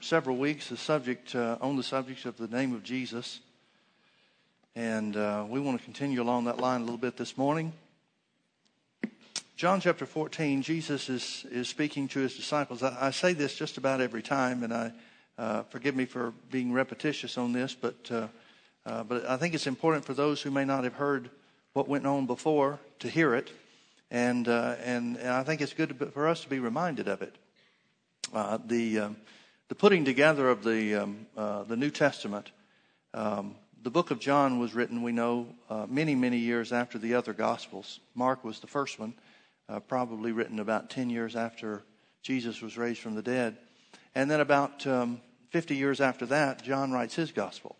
several weeks on the subject of the name of Jesus. And we want to continue along that line a little bit this morning. John chapter 14, Jesus is speaking to his disciples. I say this just about every time, and I forgive me for being repetitious on this, but I think it's important for those who may not have heard what went on before to hear it. And I think it's good for us to be reminded of it. The putting together of the New Testament, the book of John was written, we know, many, many years after the other Gospels. Mark was the first one, probably written about 10 years after Jesus was raised from the dead. And then about 50 years after that, John writes his Gospel.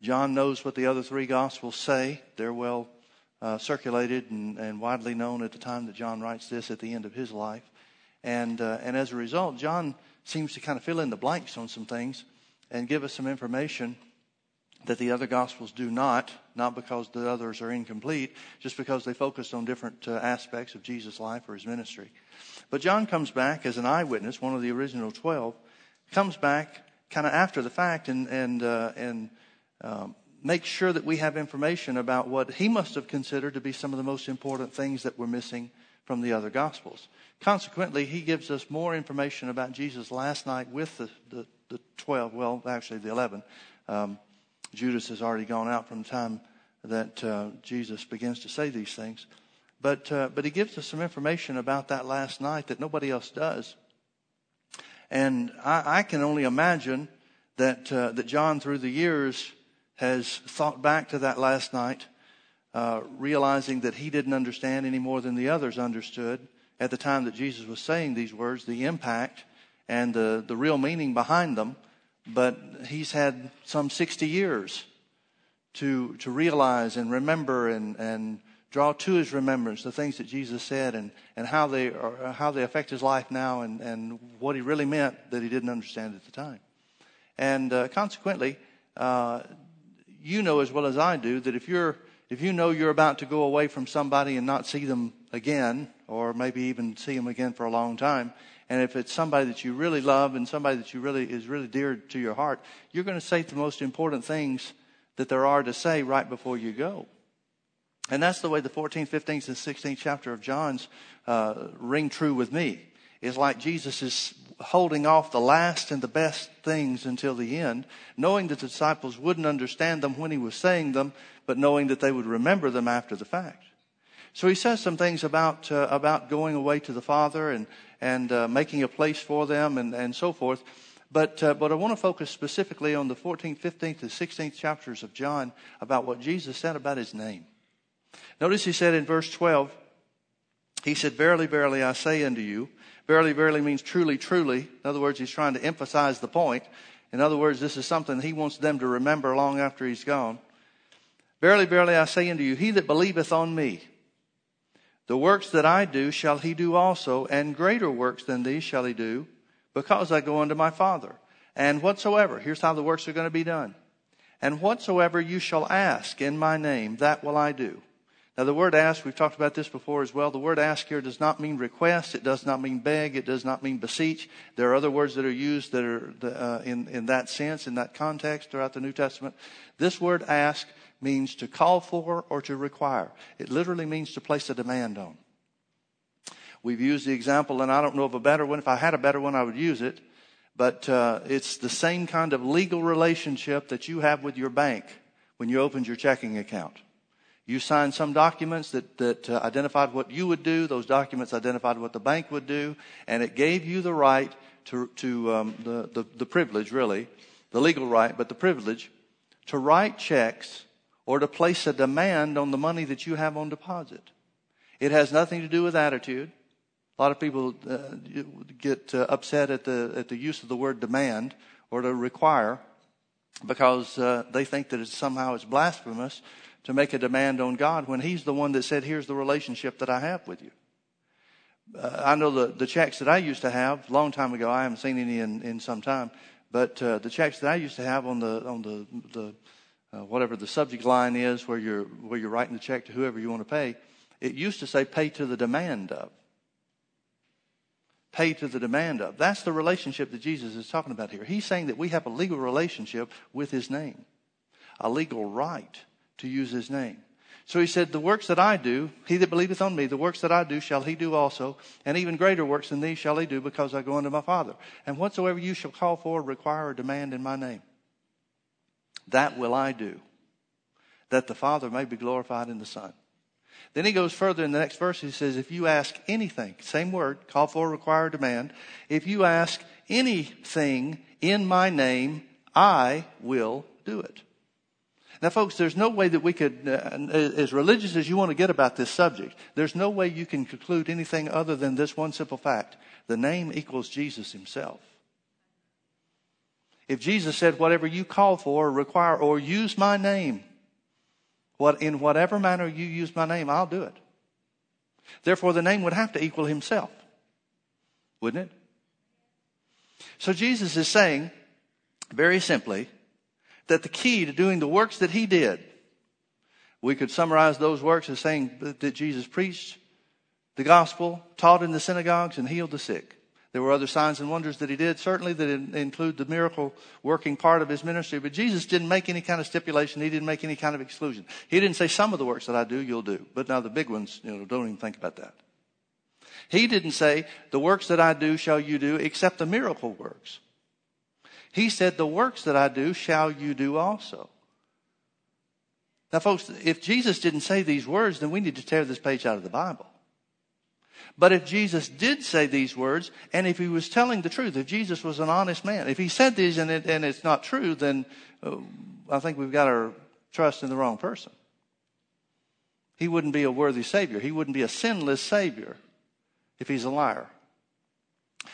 John knows what the other three Gospels say. They're well circulated and widely known at the time that John writes this at the end of his life. And as a result, John seems to kind of fill in the blanks on some things and give us some information that the other Gospels do not because the others are incomplete, just because they focused on different aspects of Jesus' life or his ministry. But John comes back as an eyewitness, one of the original 12, comes back kind of after the fact and makes sure that we have information about what he must have considered to be some of the most important things that were missing from the other Gospels. Consequently, he gives us more information about Jesus last night with the 12, well, actually the 11. Judas has already gone out from the time that Jesus begins to say these things. But he gives us some information about that last night that nobody else does. And I can only imagine that John, through the years, has thought back to that last night, realizing that he didn't understand any more than the others understood at the time that Jesus was saying these words, the impact and the real meaning behind them. But he's had some 60 years to realize and remember and draw to his remembrance the things that Jesus said and how they affect his life now and what he really meant that he didn't understand at the time. And consequently, you know as well as I do that if you know you're about to go away from somebody and not see them again, or maybe even see them again for a long time, and if it's somebody that you really love and somebody that you really is really dear to your heart, you're going to say the most important things that there are to say right before you go. And that's the way the 14th, 15th, and 16th chapter of John's ring true with me. It's like Jesus is holding off the last and the best things until the end, knowing that the disciples wouldn't understand them when he was saying them, but knowing that they would remember them after the fact. So he says some things about going away to the Father and making a place for them and so forth. But I want to focus specifically on the 14th, 15th, and 16th chapters of John about what Jesus said about his name. Notice he said in verse 12, he said, "Verily, verily, I say unto you." Verily, verily means truly, truly. In other words, he's trying to emphasize the point. In other words, this is something he wants them to remember long after he's gone. "Verily, verily, I say unto you, he that believeth on me, the works that I do shall he do also, and greater works than these shall he do, because I go unto my Father. And whatsoever," here's how the works are going to be done, "and whatsoever you shall ask in my name, that will I do." Now, the word ask, we've talked about this before as well. The word ask here does not mean request. It does not mean beg. It does not mean beseech. There are other words that are used that are in that sense, in that context throughout the New Testament. This word ask means to call for or to require. It literally means to place a demand on. We've used the example, and I don't know of a better one. If I had a better one, I would use it. But it's the same kind of legal relationship that you have with your bank when you opened your checking account. You signed some documents that identified what you would do. Those documents identified what the bank would do, and it gave you the right to the privilege, really, the legal right, but the privilege to write checks or to place a demand on the money that you have on deposit. It has nothing to do with attitude. A lot of people get upset at the use of the word demand or to require because they think that it's blasphemous to make a demand on God when he's the one that said, "Here's the relationship that I have with you." I know the checks that I used to have a long time ago. I haven't seen any in some time, but the checks that I used to have on the whatever the subject line is, where you're writing the check to whoever you want to pay, it used to say "pay to the demand of." pay to the demand of. That's the relationship that Jesus is talking about here. He's saying that we have a legal relationship with his name, a legal right to use his name. So he said, the works that I do, he that believeth on me, the works that I do shall he do also, and even greater works than these shall he do, because I go unto my Father. And whatsoever you shall call for, require, or demand in my name, that will I do, that the Father may be glorified in the Son. Then he goes further in the next verse. He says, if you ask anything, same word, call for, require, demand. If you ask anything in my name, I will do it. Now, folks, there's no way that we could, as religious as you want to get about this subject, there's no way you can conclude anything other than this one simple fact. The name equals Jesus himself. If Jesus said, whatever you call for, require, or use my name, in whatever manner you use my name, I'll do it. Therefore, the name would have to equal himself, wouldn't it? So Jesus is saying, very simply, that the key to doing the works that he did, we could summarize those works as saying that Jesus preached the gospel, taught in the synagogues, and healed the sick. There were other signs and wonders that he did, certainly that include the miracle working part of his ministry. But Jesus didn't make any kind of stipulation. He didn't make any kind of exclusion. He didn't say some of the works that I do, you'll do. But now the big ones, don't even think about that. He didn't say the works that I do shall you do except the miracle works. He said the works that I do shall you do also. Now, folks, if Jesus didn't say these words, then we need to tear this page out of the Bible. But if Jesus did say these words, and if he was telling the truth, if Jesus was an honest man, if he said these and it's not true, then I think we've got our trust in the wrong person. He wouldn't be a worthy Savior. He wouldn't be a sinless Savior if he's a liar.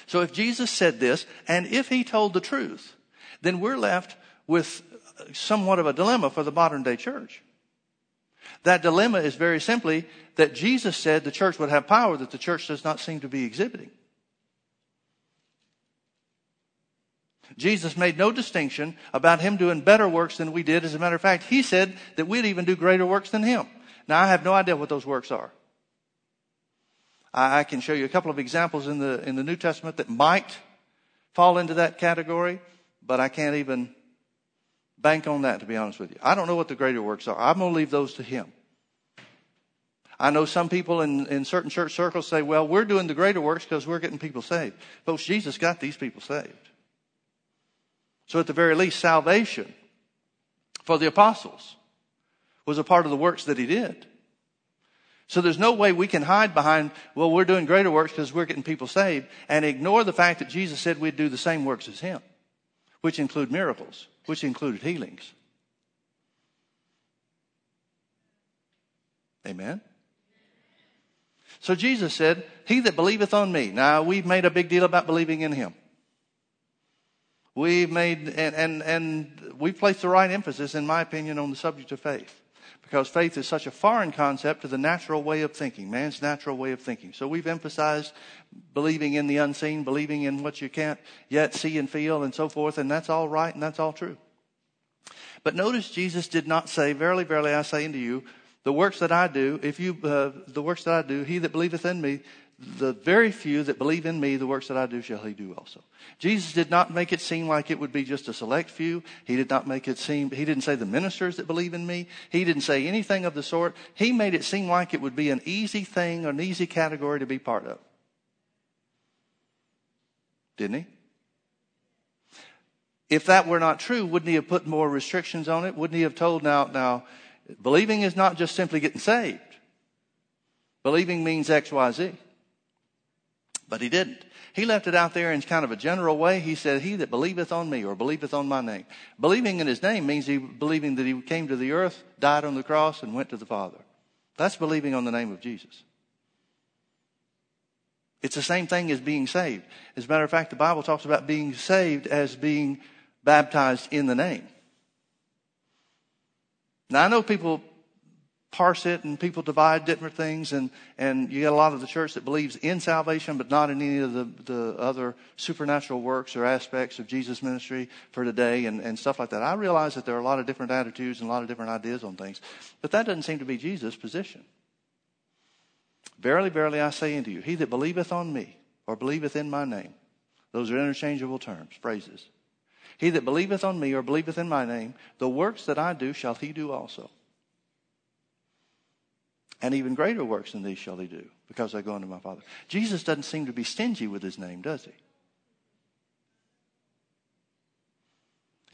So if Jesus said this, and if he told the truth, then we're left with somewhat of a dilemma for the modern day church. That dilemma is very simply that Jesus said the church would have power that the church does not seem to be exhibiting. Jesus made no distinction about him doing better works than we did. As a matter of fact, he said that we'd even do greater works than him. Now, I have no idea what those works are. I can show you a couple of examples in the New Testament that might fall into that category, but I can't even bank on that, to be honest with you. I don't know what the greater works are. I'm going to leave those to him. I know some people in certain church circles say, well, we're doing the greater works because we're getting people saved. Folks, Jesus got these people saved. So at the very least, salvation for the apostles was a part of the works that he did. So there's no way we can hide behind, well, we're doing greater works because we're getting people saved, and ignore the fact that Jesus said we'd do the same works as him, which include miracles, which included healings. Amen? So Jesus said, he that believeth on me. Now, we've made a big deal about believing in him. We've made, and we've placed the right emphasis, in my opinion, on the subject of faith. Because faith is such a foreign concept to the natural way of thinking, man's natural way of thinking. So we've emphasized believing in the unseen, believing in what you can't yet see and feel and so forth. And that's all right and that's all true. But notice Jesus did not say, verily, verily, I say unto you, the works that I do, he that believeth in me, the very few that believe in me, the works that I do shall he do also. Jesus did not make it seem like it would be just a select few. He didn't say the ministers that believe in me. He didn't say anything of the sort. He made it seem like it would be an easy thing, an easy category to be part of. Didn't he? If that were not true, wouldn't he have put more restrictions on it? Wouldn't he have told now, believing is not just simply getting saved. Believing means X, Y, Z. But he didn't. He left it out there in kind of a general way. He said, he that believeth on me, or believeth on my name. Believing in his name means believing that he came to the earth, died on the cross, and went to the Father. That's believing on the name of Jesus. It's the same thing as being saved. As a matter of fact, the Bible talks about being saved as being baptized in the name. Now, I know people parse it and people divide different things, and you get a lot of the church that believes in salvation but not in any of the other supernatural works or aspects of Jesus' ministry for today and stuff like that. I realize that there are a lot of different attitudes and a lot of different ideas on things, but that doesn't seem to be Jesus' position. Verily, verily, I say unto you, he that believeth on me, or believeth in my name. Those are interchangeable terms, phrases. He that believeth on me or believeth in my name, the works that I do shall he do also. And even greater works than these shall he do, because I go unto my Father. Jesus doesn't seem to be stingy with his name, does he?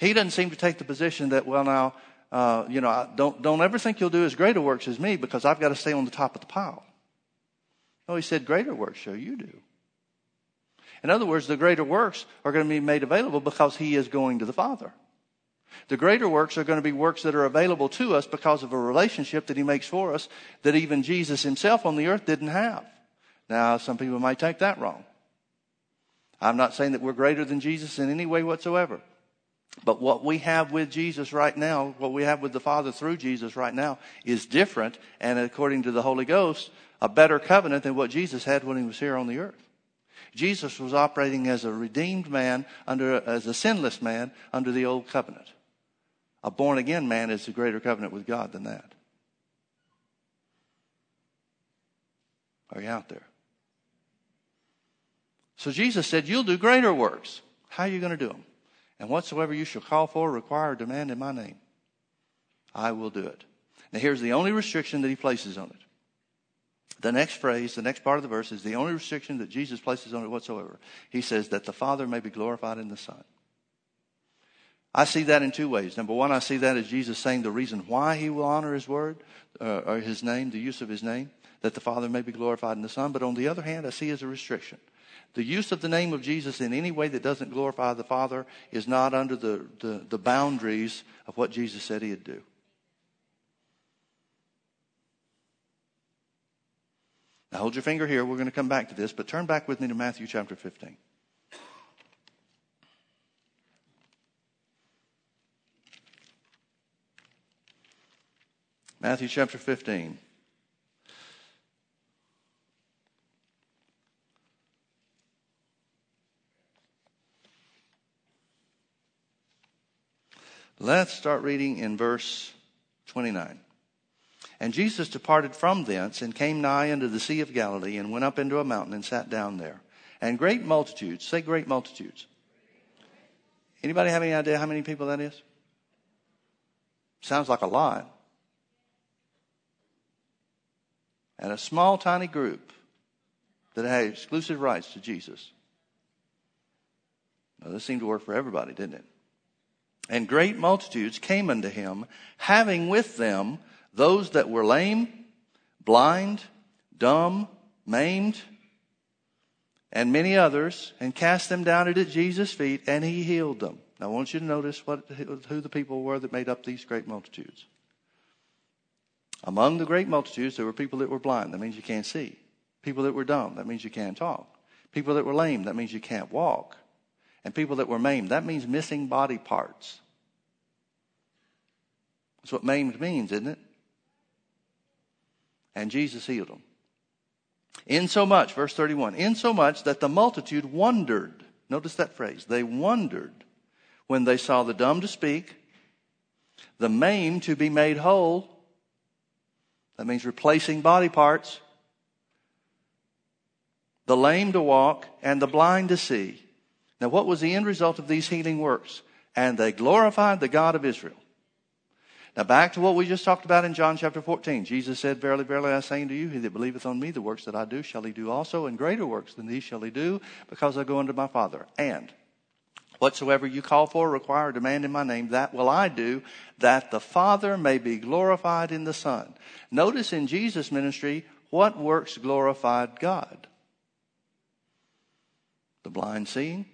He doesn't seem to take the position that, well, now, don't ever think you'll do as greater works as me because I've got to stay on the top of the pile. No, he said, greater works shall you do. In other words, the greater works are going to be made available because he is going to the Father. The greater works are going to be works that are available to us because of a relationship that he makes for us that even Jesus himself on the earth didn't have. Now, some people might take that wrong. I'm not saying that we're greater than Jesus in any way whatsoever. But what we have with Jesus right now, what we have with the Father through Jesus right now is different and, according to the Holy Ghost, a better covenant than what Jesus had when he was here on the earth. Jesus was operating as a redeemed man, as a sinless man under the old covenant. A born-again man is a greater covenant with God than that. Are you out there? So Jesus said, you'll do greater works. How are you going to do them? And whatsoever you shall call for, require, or demand in my name, I will do it. Now here's the only restriction that he places on it. The next phrase, the next part of the verse is the only restriction that Jesus places on it whatsoever. He says that the Father may be glorified in the Son. I see that in two ways. Number one, I see that as Jesus saying the reason why he will honor his word, or his name, the use of his name, that the Father may be glorified in the Son. But on the other hand, I see as a restriction. The use of the name of Jesus in any way that doesn't glorify the Father is not under the boundaries of what Jesus said he'd do. Now hold your finger here. We're going to come back to this, but turn back with me to Matthew chapter 15. Matthew chapter 15. Let's start reading in verse 29. And Jesus departed from thence and came nigh unto the Sea of Galilee and went up into a mountain and sat down there. And great multitudes, say great multitudes. Anybody have any idea how many people that is? Sounds like a lot. And a small, tiny group that had exclusive rights to Jesus. Now, this seemed to work for everybody, didn't it? And great multitudes came unto him, having with them those that were lame, blind, dumb, maimed, and many others, and cast them down at Jesus' feet, and he healed them. Now, I want you to notice who the people were that made up these great multitudes. Among the great multitudes, there were people that were blind. That means you can't see. People that were dumb. That means you can't talk. People that were lame. That means you can't walk. And people that were maimed, that means missing body parts. That's what maimed means, isn't it? And Jesus healed them. Insomuch, verse 31, insomuch that the multitude wondered. Notice that phrase. They wondered when they saw the dumb to speak, the maimed to be made whole. That means replacing body parts. The lame to walk and the blind to see. Now, what was the end result of these healing works? And they glorified the God of Israel. Now, back to what we just talked about in John chapter 14. Jesus said, verily, verily, I say unto you, he that believeth on me, the works that I do shall he do also, and greater works than these shall he do, because I go unto my Father. And whatsoever you call for, require, or demand in my name, that will I do, that the Father may be glorified in the Son. Notice in Jesus' ministry, what works glorified God? The blind seeing,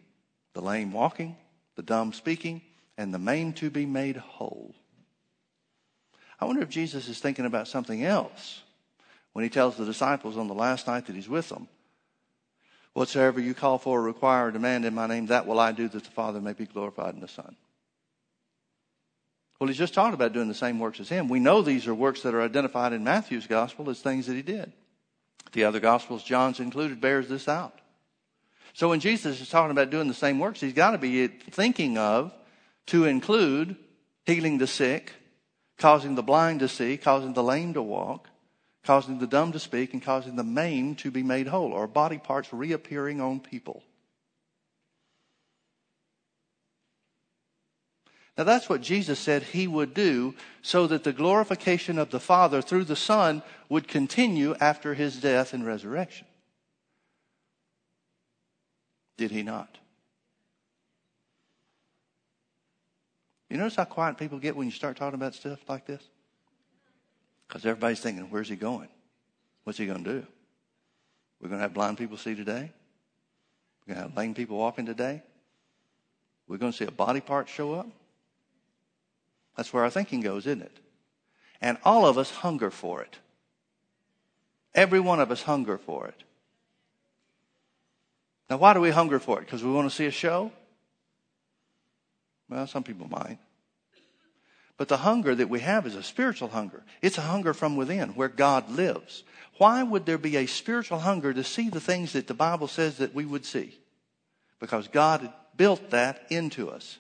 the lame walking, the dumb speaking, and the maimed to be made whole. I wonder if Jesus is thinking about something else when he tells the disciples on the last night that he's with them, whatsoever you call for, require, or demand in my name, that will I do, that the Father may be glorified in the Son. Well, he's just talking about doing the same works as him. We know these are works that are identified in Matthew's gospel as things that he did. The other gospels, John's included, bears this out. So when Jesus is talking about doing the same works, he's got to be thinking of to include healing the sick, causing the blind to see, causing the lame to walk, causing the dumb to speak and causing the maimed to be made whole, or body parts reappearing on people. Now that's what Jesus said he would do, so that the glorification of the Father through the Son would continue after his death and resurrection. Did he not? You notice how quiet people get when you start talking about stuff like this? Because everybody's thinking, where's he going? What's he going to do? We're going to have blind people see today? We're going to have lame people walking today? We're going to see a body part show up? That's where our thinking goes, isn't it? And all of us hunger for it. Every one of us hunger for it. Now, why do we hunger for it? Because we want to see a show? Well, some people might. But the hunger that we have is a spiritual hunger. It's a hunger from within, where God lives. Why would there be a spiritual hunger to see the things that the Bible says that we would see? Because God built that into us.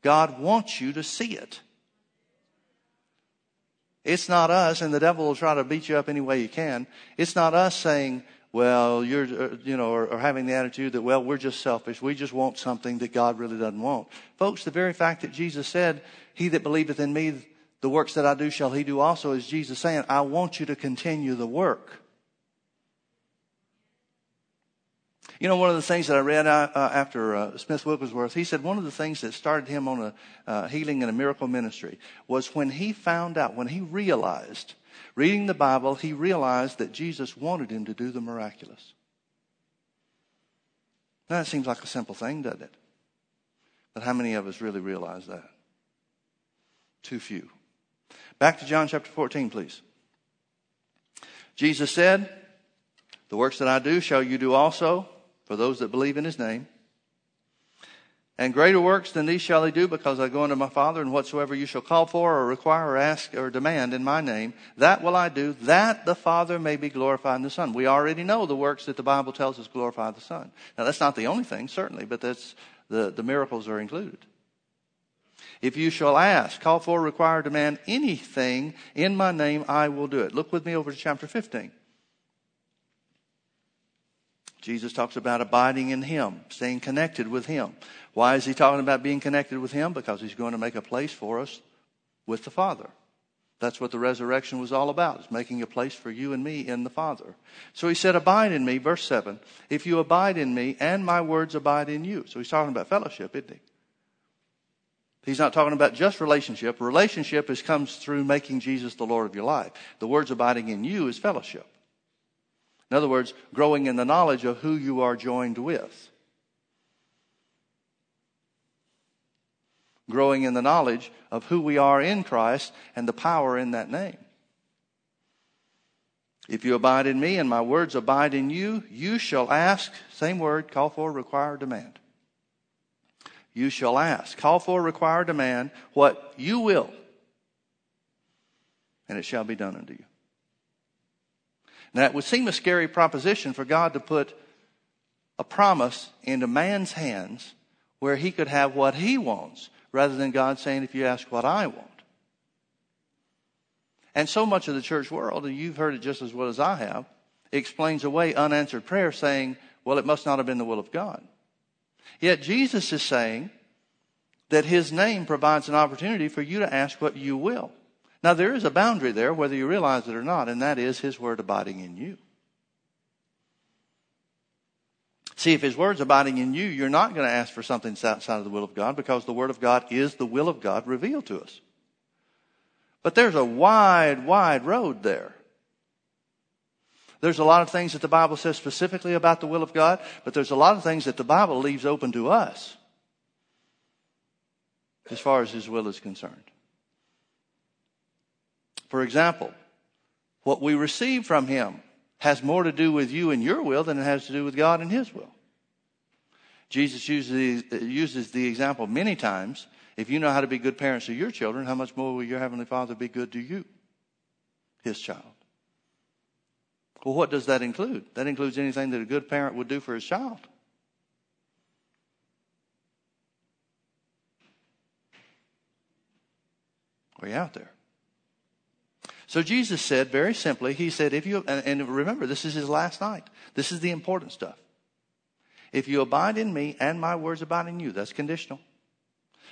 God wants you to see it. It's not us, and the devil will try to beat you up any way you can. It's not us saying, well, or having the attitude that, well, we're just selfish. We just want something that God really doesn't want. Folks, the very fact that Jesus said, he that believeth in me, the works that I do shall he do also, is Jesus saying, I want you to continue the work. You know, one of the things that I read after Smith Wigglesworth, he said one of the things that started him on a healing and a miracle ministry was when he realized, reading the Bible, he realized that Jesus wanted him to do the miraculous. Now, that seems like a simple thing, doesn't it? But how many of us really realize that? Too few. Back to John chapter 14, please. Jesus said, the works that I do shall you do also, for those that believe in his name. And greater works than these shall they do, because I go unto my Father, and whatsoever you shall call for or require or ask or demand in my name, that will I do, that the Father may be glorified in the Son. We already know the works that the Bible tells us glorify the Son. Now, that's not the only thing, certainly, but that's the miracles are included. If you shall ask, call for, require, demand anything in my name, I will do it. Look with me over to chapter 15. Jesus talks about abiding in him, staying connected with him. Why is he talking about being connected with him? Because he's going to make a place for us with the Father. That's what the resurrection was all about, is making a place for you and me in the Father. So he said, abide in me, verse 7. If you abide in me and my words abide in you. So he's talking about fellowship, isn't he? He's not talking about just relationship. Relationship comes through making Jesus the Lord of your life. The words abiding in you is fellowship. In other words, growing in the knowledge of who you are joined with. Growing in the knowledge of who we are in Christ and the power in that name. If you abide in me and my words abide in you, you shall ask, same word, call for, require, demand. You shall ask, call for, require, demand what you will, and it shall be done unto you. Now, it would seem a scary proposition for God to put a promise into man's hands where he could have what he wants, rather than God saying, if you ask what I want. And so much of the church world, and you've heard it just as well as I have, explains away unanswered prayer saying, well, it must not have been the will of God. Yet Jesus is saying that his name provides an opportunity for you to ask what you will. Now, there is a boundary there, whether you realize it or not, and that is his word abiding in you. See, if his word's abiding in you, you're not going to ask for something outside of the will of God, because the word of God is the will of God revealed to us. But there's a wide, wide road there. There's a lot of things that the Bible says specifically about the will of God, but there's a lot of things that the Bible leaves open to us as far as his will is concerned. For example, what we receive from him has more to do with you and your will than it has to do with God and his will. Jesus uses the example many times. If you know how to be good parents to your children, how much more will your heavenly Father be good to you, his child? Well, what does that include? That includes anything that a good parent would do for his child. Are you out there? So Jesus said very simply, he said, if you, and remember, this is his last night. This is the important stuff. If you abide in me and my words abide in you, that's conditional.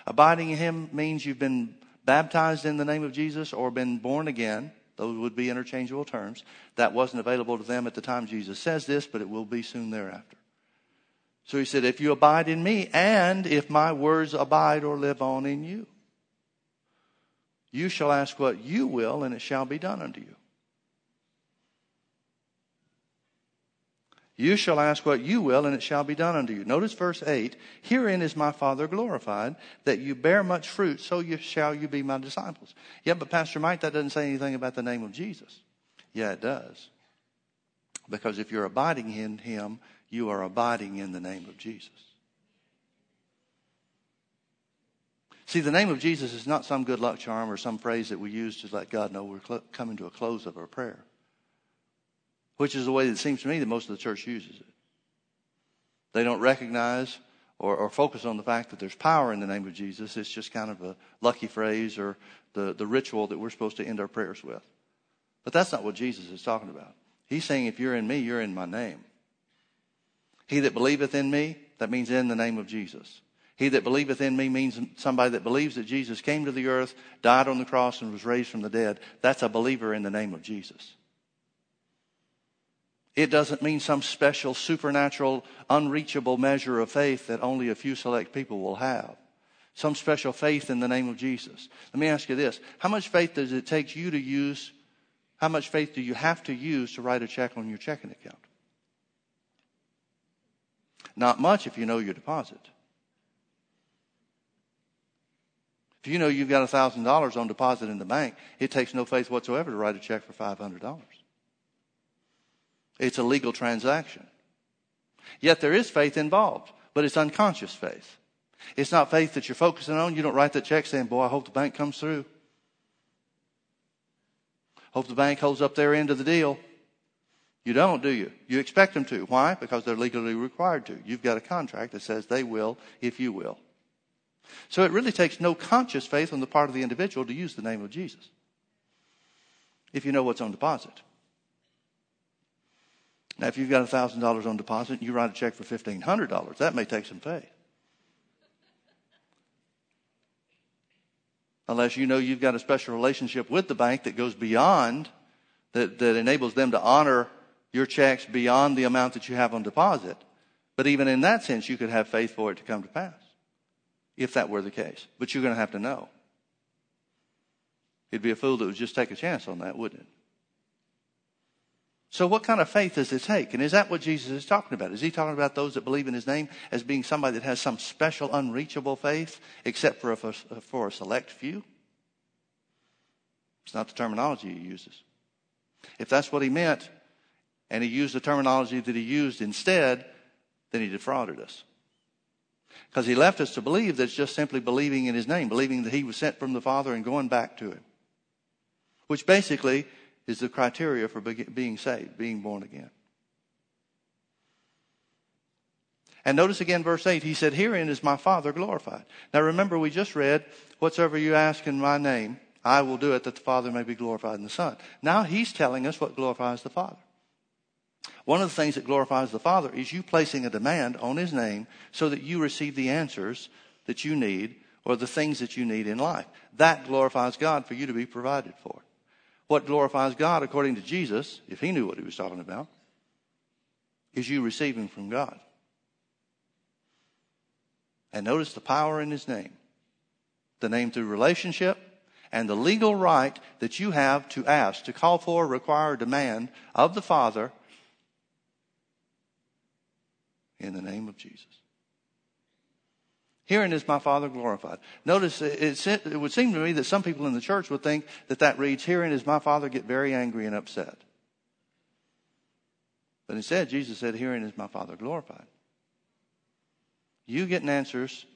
Abiding in him means you've been baptized in the name of Jesus or been born again. Those would be interchangeable terms. That wasn't available to them at the time Jesus says this, but it will be soon thereafter. So he said, if you abide in me and if my words abide or live on in you, you shall ask what you will and it shall be done unto you. You shall ask what you will and it shall be done unto you. Notice verse 8. Herein is my Father glorified, that you bear much fruit, so shall you be my disciples. Yeah, but Pastor Mike, that doesn't say anything about the name of Jesus. Yeah, it does. Because if you're abiding in him, you are abiding in the name of Jesus. See, the name of Jesus is not some good luck charm or some phrase that we use to let God know we're coming to a close of our prayer, which is the way that it seems to me that most of the church uses it. They don't recognize or focus on the fact that there's power in the name of Jesus. It's just kind of a lucky phrase or the ritual that we're supposed to end our prayers with. But that's not what Jesus is talking about. He's saying, if you're in me, you're in my name. He that believeth in me, that means in the name of Jesus. He that believeth in me means somebody that believes that Jesus came to the earth, died on the cross, and was raised from the dead. That's a believer in the name of Jesus. It doesn't mean some special, supernatural, unreachable measure of faith that only a few select people will have. Some special faith in the name of Jesus. Let me ask you this. How much faith does it take you to use? How much faith do you have to use to write a check on your checking account? Not much if you know your deposit. If you know you've got $1,000 on deposit in the bank, it takes no faith whatsoever to write a check for $500. It's a legal transaction. Yet there is faith involved, but it's unconscious faith. It's not faith that you're focusing on. You don't write that check saying, boy, I hope the bank comes through. Hope the bank holds up their end of the deal. You don't, do you? You expect them to. Why? Because they're legally required to. You've got a contract that says they will if you will. So it really takes no conscious faith on the part of the individual to use the name of Jesus, if you know what's on deposit. Now, if you've got $1,000 on deposit and you write a check for $1,500, that may take some faith. Unless you know you've got a special relationship with the bank that goes beyond, that enables them to honor your checks beyond the amount that you have on deposit. But even in that sense, you could have faith for it to come to pass, if that were the case. But you're going to have to know. It'd be a fool that would just take a chance on that, wouldn't it? So what kind of faith does it take? And is that what Jesus is talking about? Is he talking about those that believe in his name as being somebody that has some special unreachable faith except for a select few? It's not the terminology he uses. If that's what he meant and he used the terminology that he used instead, then he defrauded us. Because he left us to believe that it's just simply believing in his name, believing that he was sent from the Father and going back to him, which basically is the criteria for being saved, being born again. And notice again verse 8. He said, herein is my Father glorified. Now remember, we just read, whatsoever you ask in my name, I will do it, that the Father may be glorified in the Son. Now he's telling us what glorifies the Father. One of the things that glorifies the Father is you placing a demand on his name so that you receive the answers that you need or the things that you need in life. That glorifies God for you to be provided for. What glorifies God, according to Jesus, if he knew what he was talking about, is you receiving from God. And notice the power in his name. The name through relationship and the legal right that you have to ask, to call for, require, demand of the Father in the name of Jesus. Herein is my Father glorified. Notice, it would seem to me that some people in the church would think that reads, herein is my Father, get very angry and upset. But instead, Jesus said, herein is my Father glorified. You getting answers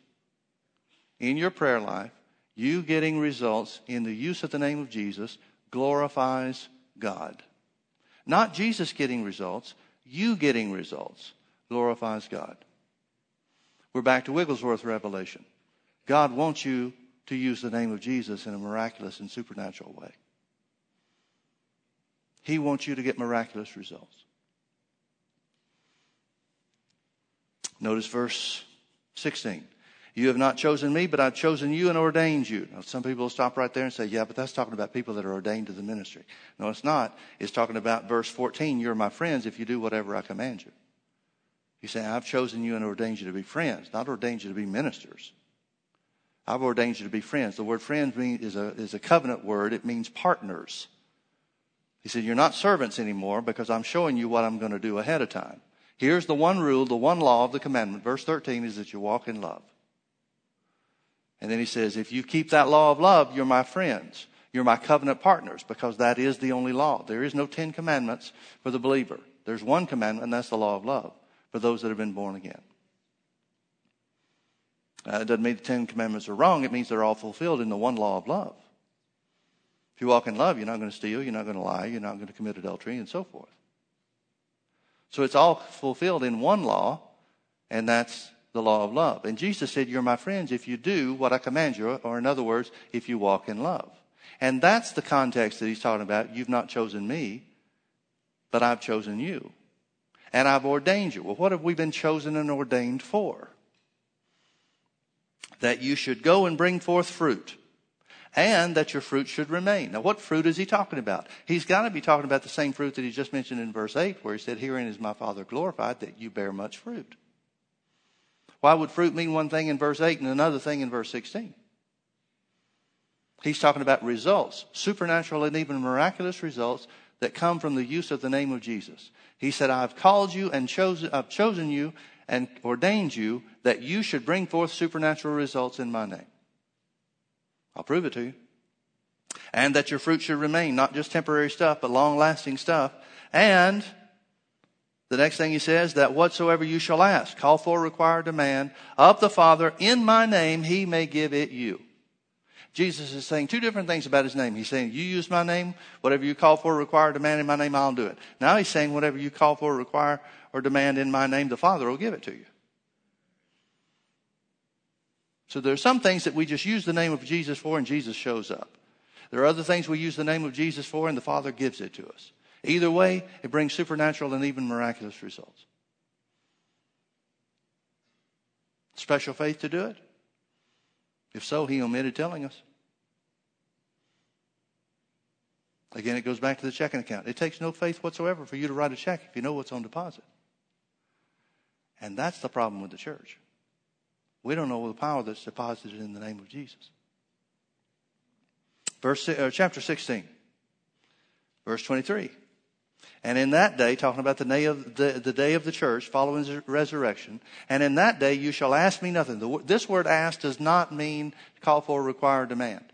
in your prayer life, you getting results in the use of the name of Jesus glorifies God. Not Jesus getting results, you getting results glorifies God. We're back to Wigglesworth revelation. God wants you to use the name of Jesus in a miraculous and supernatural way. He wants you to get miraculous results. Notice verse 16. You have not chosen me, but I've chosen you and ordained you. Now, some people will stop right there and say, yeah, but that's talking about people that are ordained to the ministry. No, it's not. It's talking about verse 14. You're my friends if you do whatever I command you. He's saying, I've chosen you and ordained you to be friends, not ordained you to be ministers. I've ordained you to be friends. The word friends is a covenant word. It means partners. He said, you're not servants anymore because I'm showing you what I'm going to do ahead of time. Here's the one rule, the one law of the commandment. Verse 13 is that you walk in love. And then he says, if you keep that law of love, you're my friends. You're my covenant partners, because that is the only law. There is no 10 commandments for the believer. There's one commandment, and that's the law of love for those that have been born again. It doesn't mean the 10 commandments are wrong. It means they're all fulfilled in the one law of love. If you walk in love, you're not going to steal, you're not going to lie, you're not going to commit adultery, and so forth. So it's all fulfilled in one law, and that's the law of love. And Jesus said, you're my friends if you do what I command you, or in other words, if you walk in love. And that's the context that he's talking about. You've not chosen me, but I've chosen you. And I've ordained you. Well, what have we been chosen and ordained for? That you should go and bring forth fruit, and that your fruit should remain. Now, what fruit is he talking about? He's got to be talking about the same fruit that he just mentioned in verse 8, where he said, herein is my Father glorified, that you bear much fruit. Why would fruit mean one thing in verse 8 and another thing in verse 16? He's talking about results, supernatural and even miraculous results that come from the use of the name of Jesus. He said, I've called you and I've chosen you and ordained you that you should bring forth supernatural results in my name. I'll prove it to you. And that your fruit should remain, not just temporary stuff, but long-lasting stuff. And the next thing he says, that whatsoever you shall ask, call for, require, demand of the Father in my name, he may give it you. Jesus is saying two different things about his name. He's saying, you use my name, whatever you call for, require, demand in my name, I'll do it. Now he's saying, whatever you call for, require, or demand in my name, the Father will give it to you. So there are some things that we just use the name of Jesus for and Jesus shows up. There are other things we use the name of Jesus for and the Father gives it to us. Either way, it brings supernatural and even miraculous results. Special faith to do it? If so, he omitted telling us. Again, it goes back to the checking account. It takes no faith whatsoever for you to write a check if you know what's on deposit. And that's the problem with the church. We don't know the power that's deposited in the name of Jesus. Chapter 16. Verse 23, and in that day, talking about the day of the church following the resurrection, and in that day you shall ask me nothing. This word ask does not mean call for, require, demand.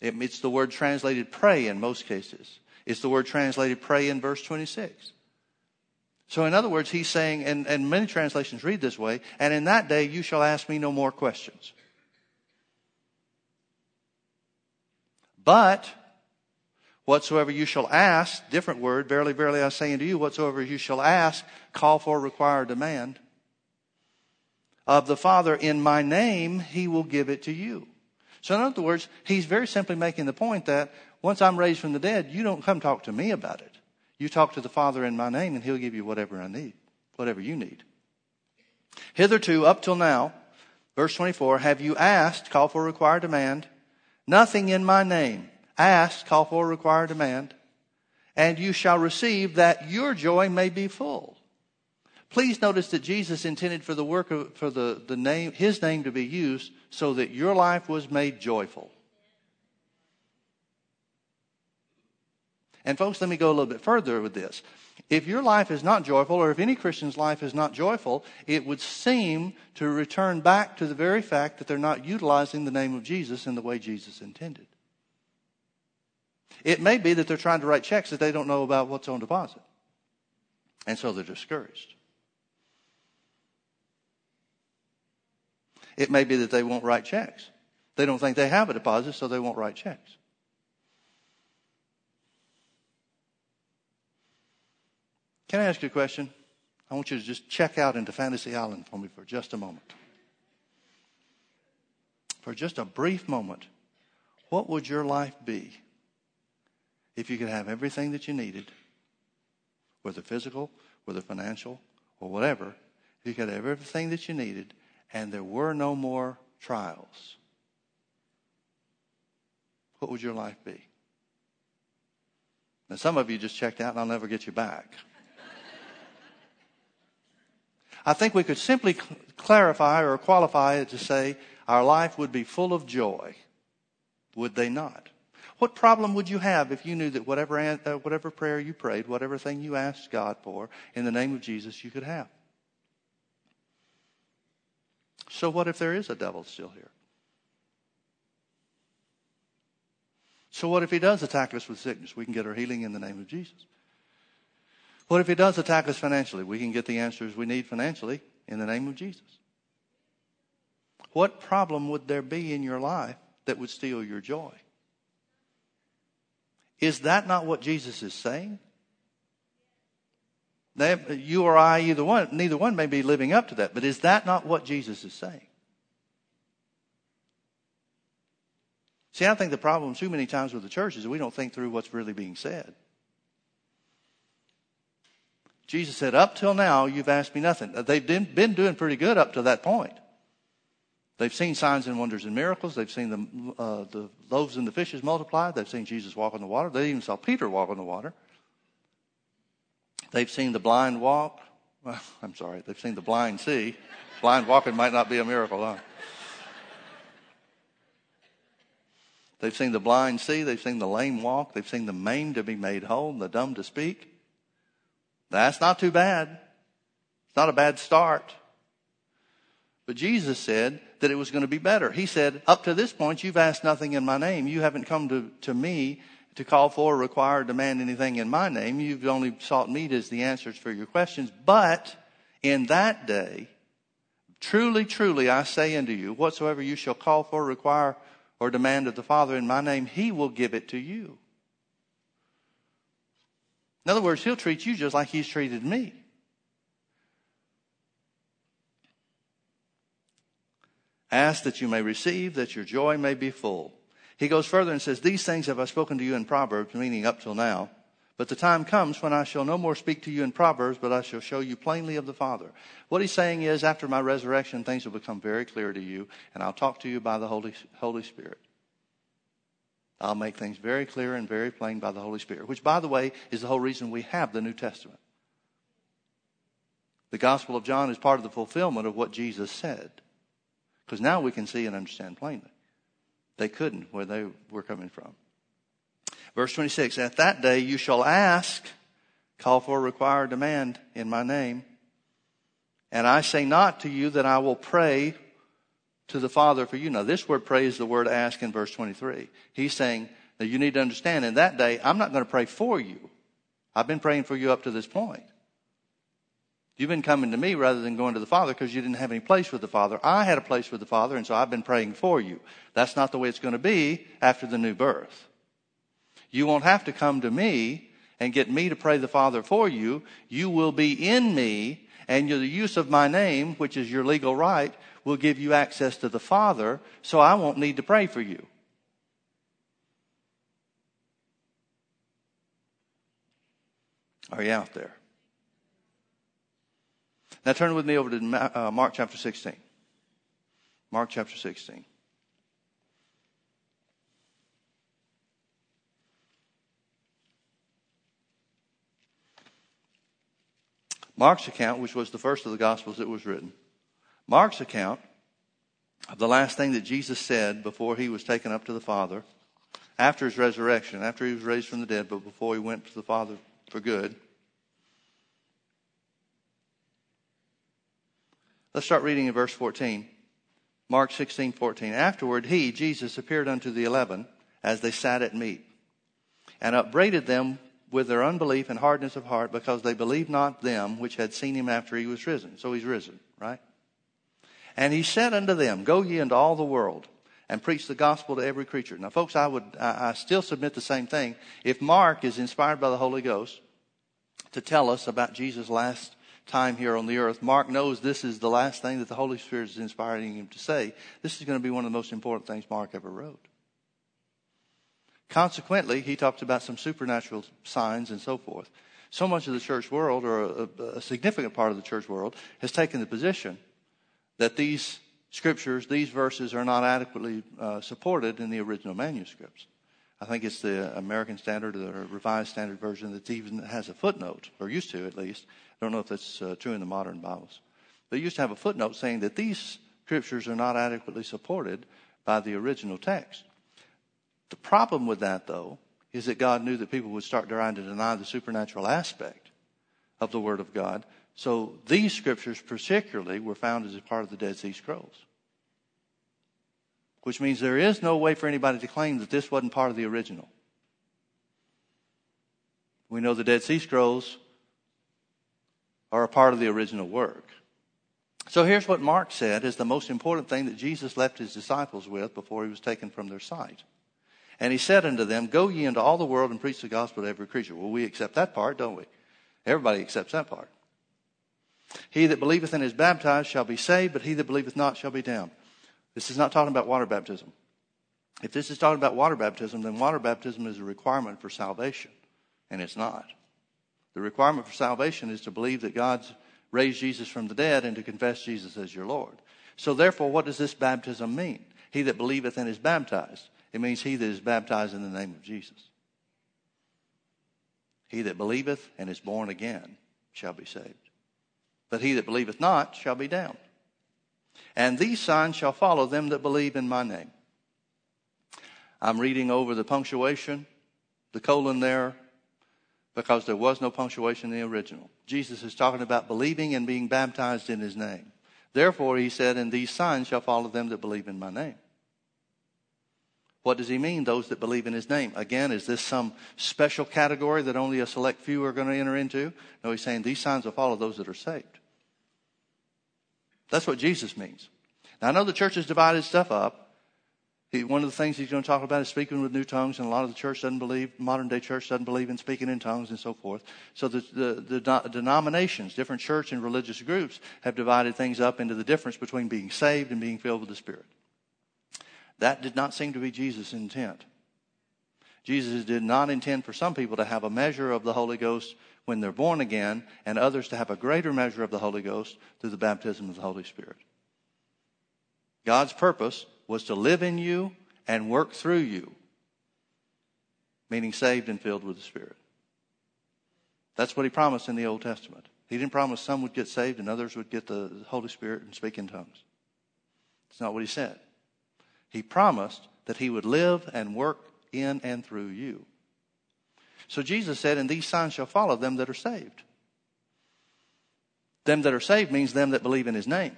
It's the word translated pray in most cases. It's the word translated pray in verse 26. So in other words, he's saying, and many translations read this way, and in that day you shall ask me no more questions. But whatsoever you shall ask, different word, verily, verily, I say unto you, whatsoever you shall ask, call for, require, demand of the Father in my name, he will give it to you. So in other words, he's very simply making the point that once I'm raised from the dead, you don't come talk to me about it. You talk to the Father in my name and he'll give you whatever I need, whatever you need. Hitherto, up till now, verse 24, have you asked, call for, require, demand, nothing in my name? Ask, call for, require, demand, and you shall receive that your joy may be full. Please notice that Jesus intended for the work of, for the name, his name to be used so that your life was made joyful. And folks, let me go a little bit further with this. If your life is not joyful, or if any Christian's life is not joyful, it would seem to return back to the very fact that they're not utilizing the name of Jesus in the way Jesus intended. It may be that they're trying to write checks that they don't know about what's on deposit. And so they're discouraged. It may be that they won't write checks. They don't think they have a deposit, so they won't write checks. Can I ask you a question? I want you to just check out into Fantasy Island for me for just a moment. For just a brief moment, what would your life be if you could have everything that you needed, whether physical, whether financial, or whatever, if you could have everything that you needed and there were no more trials, what would your life be? Now, some of you just checked out and I'll never get you back. I think we could simply clarify or qualify it to say our life would be full of joy, would they not? What problem would you have if you knew that whatever prayer you prayed, whatever thing you asked God for, in the name of Jesus, you could have? So what if there is a devil still here? So what if he does attack us with sickness? We can get our healing in the name of Jesus. What if he does attack us financially? We can get the answers we need financially in the name of Jesus. What problem would there be in your life that would steal your joy? Is that not what Jesus is saying? Now, you or I, neither one may be living up to that, but is that not what Jesus is saying? See, I think the problem too many times with the church is we don't think through what's really being said. Jesus said, up till now, you've asked me nothing. They've been doing pretty good up to that point. They've seen signs and wonders and miracles. They've seen the loaves and the fishes multiplied. They've seen Jesus walk on the water. They even saw Peter walk on the water. They've seen the blind walk. Well, I'm sorry. They've seen the blind see. Blind walking might not be a miracle, huh? They've seen the blind see. They've seen the lame walk. They've seen the maimed to be made whole and the dumb to speak. That's not too bad. It's not a bad start. But Jesus said that it was going to be better. He said, up to this point, you've asked nothing in my name. You haven't come to me to call for, require, demand anything in my name. You've only sought me as the answers for your questions. But in that day, truly, truly, I say unto you, whatsoever you shall call for, require, or demand of the Father in my name, he will give it to you. In other words, he'll treat you just like he's treated me. Ask that you may receive, that your joy may be full. He goes further and says, these things have I spoken to you in Proverbs, meaning up till now. But the time comes when I shall no more speak to you in Proverbs, but I shall show you plainly of the Father. What he's saying is, after my resurrection, things will become very clear to you, and I'll talk to you by the Holy Spirit. I'll make things very clear and very plain by the Holy Spirit, which, by the way, is the whole reason we have the New Testament. The Gospel of John is part of the fulfillment of what Jesus said, because now we can see and understand plainly. They couldn't where they were coming from. Verse 26, at that day you shall ask, call for, require, demand in my name. And I say not to you that I will pray to the Father for you. Now, this word pray is the word ask in verse 23. He's saying that you need to understand, in that day, I'm not going to pray for you. I've been praying for you up to this point. You've been coming to me rather than going to the Father because you didn't have any place with the Father. I had a place with the Father, and so I've been praying for you. That's not the way it's going to be after the new birth. You won't have to come to me and get me to pray the Father for you. You will be in me, and the use of my name, which is your legal right, will give you access to the Father, so I won't need to pray for you. Are you out there? Now turn with me over to Mark chapter 16. Mark chapter 16. Mark's account, which was the first of the Gospels that was written, Mark's account of the last thing that Jesus said before he was taken up to the Father, after his resurrection, after he was raised from the dead, but before he went to the Father for good. Let's start reading in verse 14. Mark 16:14. Afterward, he, Jesus, appeared unto the 11 as they sat at meat, and upbraided them with their unbelief and hardness of heart, because they believed not them which had seen him after he was risen. So he's risen, right? And he said unto them, go ye into all the world and preach the gospel to every creature. Now, folks, I still submit the same thing. If Mark is inspired by the Holy Ghost to tell us about Jesus' last time here on the earth, Mark knows this is the last thing that the Holy Spirit is inspiring him to say. This is going to be one of the most important things Mark ever wrote. Consequently, he talks about some supernatural signs and so forth. So much of the church world, or a significant part of the church world, has taken the position that these scriptures, these verses, are not adequately supported in the original manuscripts. I think it's the American Standard or Revised Standard Version that even has a footnote, or used to at least. I don't know if that's true in the modern Bibles. They used to have a footnote saying that these scriptures are not adequately supported by the original text. The problem with that, though, is that God knew that people would start trying to deny the supernatural aspect of the Word of God. So these scriptures particularly were found as a part of the Dead Sea Scrolls, which means there is no way for anybody to claim that this wasn't part of the original. We know the Dead Sea Scrolls are a part of the original work. So here's what Mark said is the most important thing that Jesus left his disciples with before he was taken from their sight. And he said unto them, Go ye into all the world and preach the gospel to every creature. Well, we accept that part, don't we? Everybody accepts that part. He that believeth and is baptized shall be saved, but he that believeth not shall be damned. This is not talking about water baptism. If this is talking about water baptism, then water baptism is a requirement for salvation, and it's not. The requirement for salvation is to believe that God's raised Jesus from the dead and to confess Jesus as your Lord. So therefore, what does this baptism mean? He that believeth and is baptized. It means he that is baptized in the name of Jesus. He that believeth and is born again shall be saved. But he that believeth not shall be damned. And these signs shall follow them that believe in my name. I'm reading over the punctuation, the colon there, because there was no punctuation in the original. Jesus is talking about believing and being baptized in his name. Therefore, he said, and these signs shall follow them that believe in my name. What does he mean, those that believe in his name? Again, is this some special category that only a select few are going to enter into? No, he's saying these signs will follow those that are saved. That's what Jesus means. Now, I know the church has divided stuff up. One of the things he's going to talk about is speaking with new tongues, and a lot of the church doesn't believe, modern day church doesn't believe in speaking in tongues and so forth. So the denominations, different church and religious groups, have divided things up into the difference between being saved and being filled with the Spirit. That did not seem to be Jesus' intent. Jesus did not intend for some people to have a measure of the Holy Ghost when they're born again, and others to have a greater measure of the Holy Ghost through the baptism of the Holy Spirit. God's purpose was to live in you and work through you, meaning saved and filled with the Spirit. That's what he promised in the Old Testament. He didn't promise some would get saved and others would get the Holy Spirit and speak in tongues. That's not what he said. He promised that he would live and work in and through you. So Jesus said, and these signs shall follow them that are saved. Them that are saved means them that believe in his name.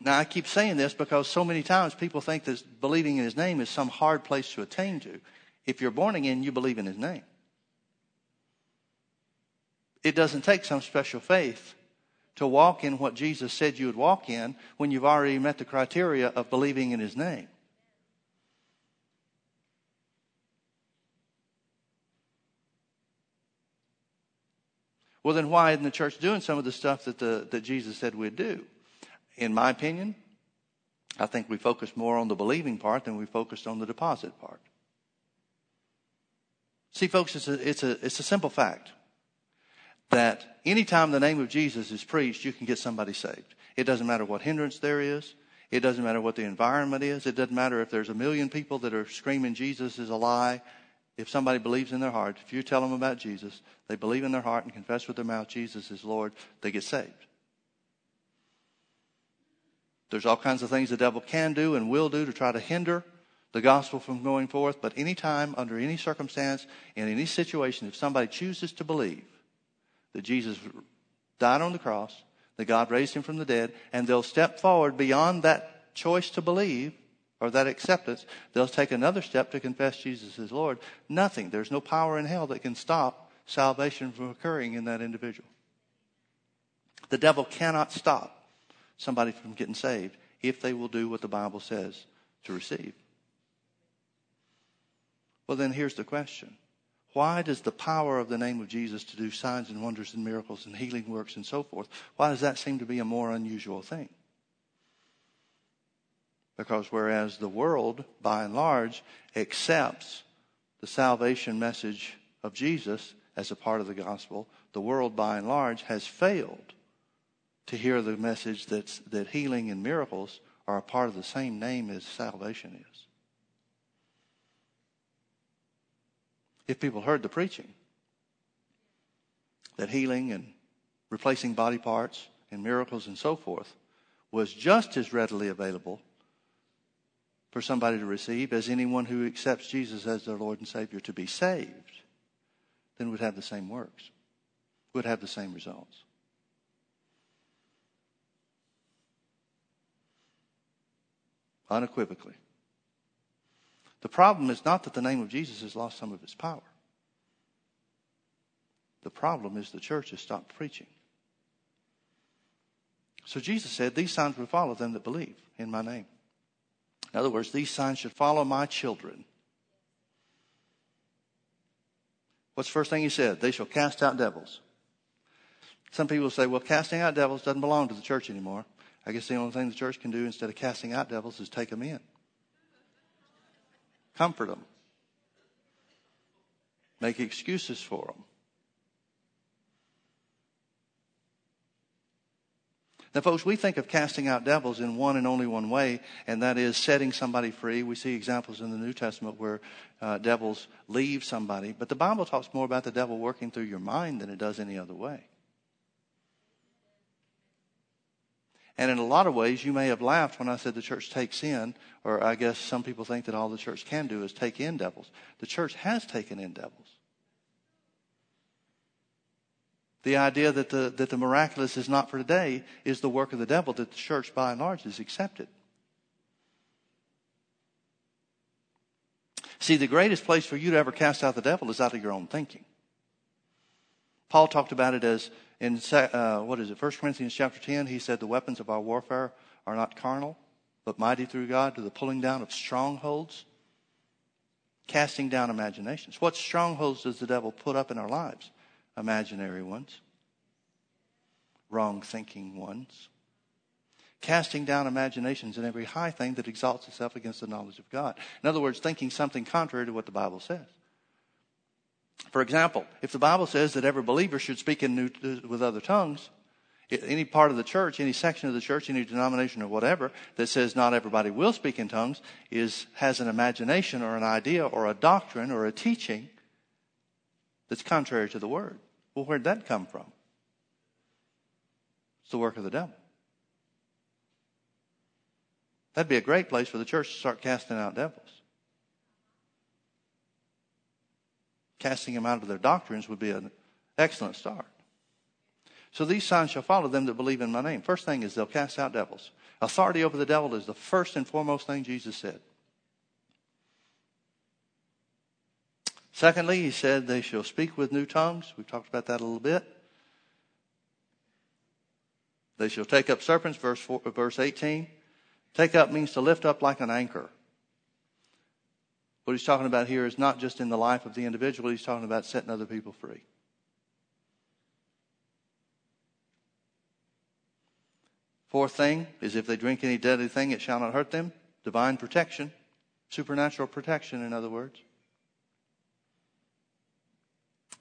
Now, I keep saying this because so many times people think that believing in his name is some hard place to attain to. If you're born again, you believe in his name. It doesn't take some special faith to walk in what Jesus said you would walk in when you've already met the criteria of believing in his name. Well, then why isn't the church doing some of the stuff that Jesus said we'd do? In my opinion, I think we focus more on the believing part than we focused on the deposit part. See, folks, it's a simple fact that anytime the name of Jesus is preached, you can get somebody saved. It doesn't matter what hindrance there is. It doesn't matter what the environment is. It doesn't matter if there's 1 million people that are screaming Jesus is a lie. If somebody believes in their heart, if you tell them about Jesus, they believe in their heart and confess with their mouth Jesus is Lord, they get saved. There's all kinds of things the devil can do and will do to try to hinder the gospel from going forth. But anytime, under any circumstance, in any situation, if somebody chooses to believe that Jesus died on the cross, that God raised him from the dead, and they'll step forward beyond that choice to believe or that acceptance, they'll take another step to confess Jesus as Lord. Nothing, there's no power in hell that can stop salvation from occurring in that individual. The devil cannot stop somebody from getting saved if they will do what the Bible says to receive. Well, then here's the question. Why does the power of the name of Jesus to do signs and wonders and miracles and healing works and so forth, why does that seem to be a more unusual thing? Because whereas the world, by and large, accepts the salvation message of Jesus as a part of the gospel, the world, by and large, has failed to hear the message that healing and miracles are a part of the same name as salvation is. If people heard the preaching, that healing and replacing body parts and miracles and so forth was just as readily available for somebody to receive as anyone who accepts Jesus as their Lord and Savior to be saved, then would have the same works, would have the same results. Unequivocally. The problem is not that the name of Jesus has lost some of its power. The problem is the church has stopped preaching. So Jesus said, these signs will follow them that believe in my name. In other words, these signs should follow my children. What's the first thing he said? They shall cast out devils. Some people say, well, casting out devils doesn't belong to the church anymore. I guess the only thing the church can do instead of casting out devils is take them in. Comfort them. Make excuses for them. Now, folks, we think of casting out devils in one and only one way, and that is setting somebody free. We see examples in the New Testament where devils leave somebody. But the Bible talks more about the devil working through your mind than it does any other way. And in a lot of ways, you may have laughed when I said the church takes in, or I guess some people think that all the church can do is take in devils. The church has taken in devils. The idea that the miraculous is not for today is the work of the devil that the church, by and large, has accepted. See, the greatest place for you to ever cast out the devil is out of your own thinking. Paul talked about it as, in 1 Corinthians chapter 10, he said the weapons of our warfare are not carnal, but mighty through God to the pulling down of strongholds, casting down imaginations. What strongholds does the devil put up in our lives? Imaginary ones, wrong thinking ones, casting down imaginations and every high thing that exalts itself against the knowledge of God. In other words, thinking something contrary to what the Bible says. For example, if the Bible says that every believer should speak with other tongues, any part of the church, any section of the church, any denomination or whatever that says not everybody will speak in tongues has an imagination or an idea or a doctrine or a teaching that's contrary to the Word. Well, where'd that come from? It's the work of the devil. That'd be a great place for the church to start casting out devils. Casting them out of their doctrines would be an excellent start. So these signs shall follow them that believe in my name. First thing is they'll cast out devils. Authority over the devil is the first and foremost thing Jesus said. Secondly, he said they shall speak with new tongues. We've talked about that a little bit. They shall take up serpents, verse 18. Take up means to lift up like an anchor. What he's talking about here is not just in the life of the individual. He's talking about setting other people free. Fourth thing is if they drink any deadly thing, it shall not hurt them. Divine protection, supernatural protection, in other words.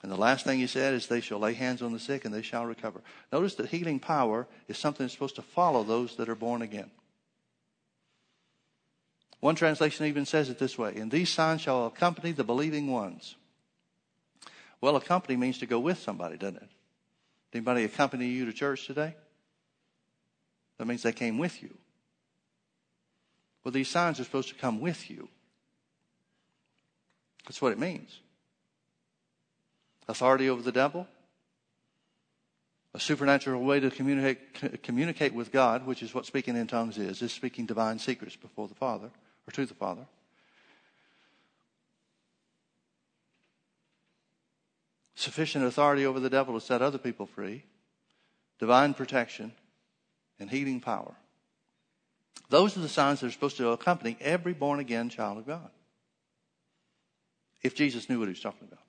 And the last thing he said is they shall lay hands on the sick and they shall recover. Notice that healing power is something that's supposed to follow those that are born again. One translation even says it this way, and these signs shall accompany the believing ones. Well, accompany means to go with somebody, doesn't it? Did anybody accompany you to church today? That means they came with you. Well, these signs are supposed to come with you. That's what it means. Authority over the devil. A supernatural way to communicate with God, which is what speaking in tongues is speaking divine secrets before the Father. Or to the Father. Sufficient authority over the devil to set other people free. Divine protection. And healing power. Those are the signs that are supposed to accompany every born again child of God. If Jesus knew what he was talking about.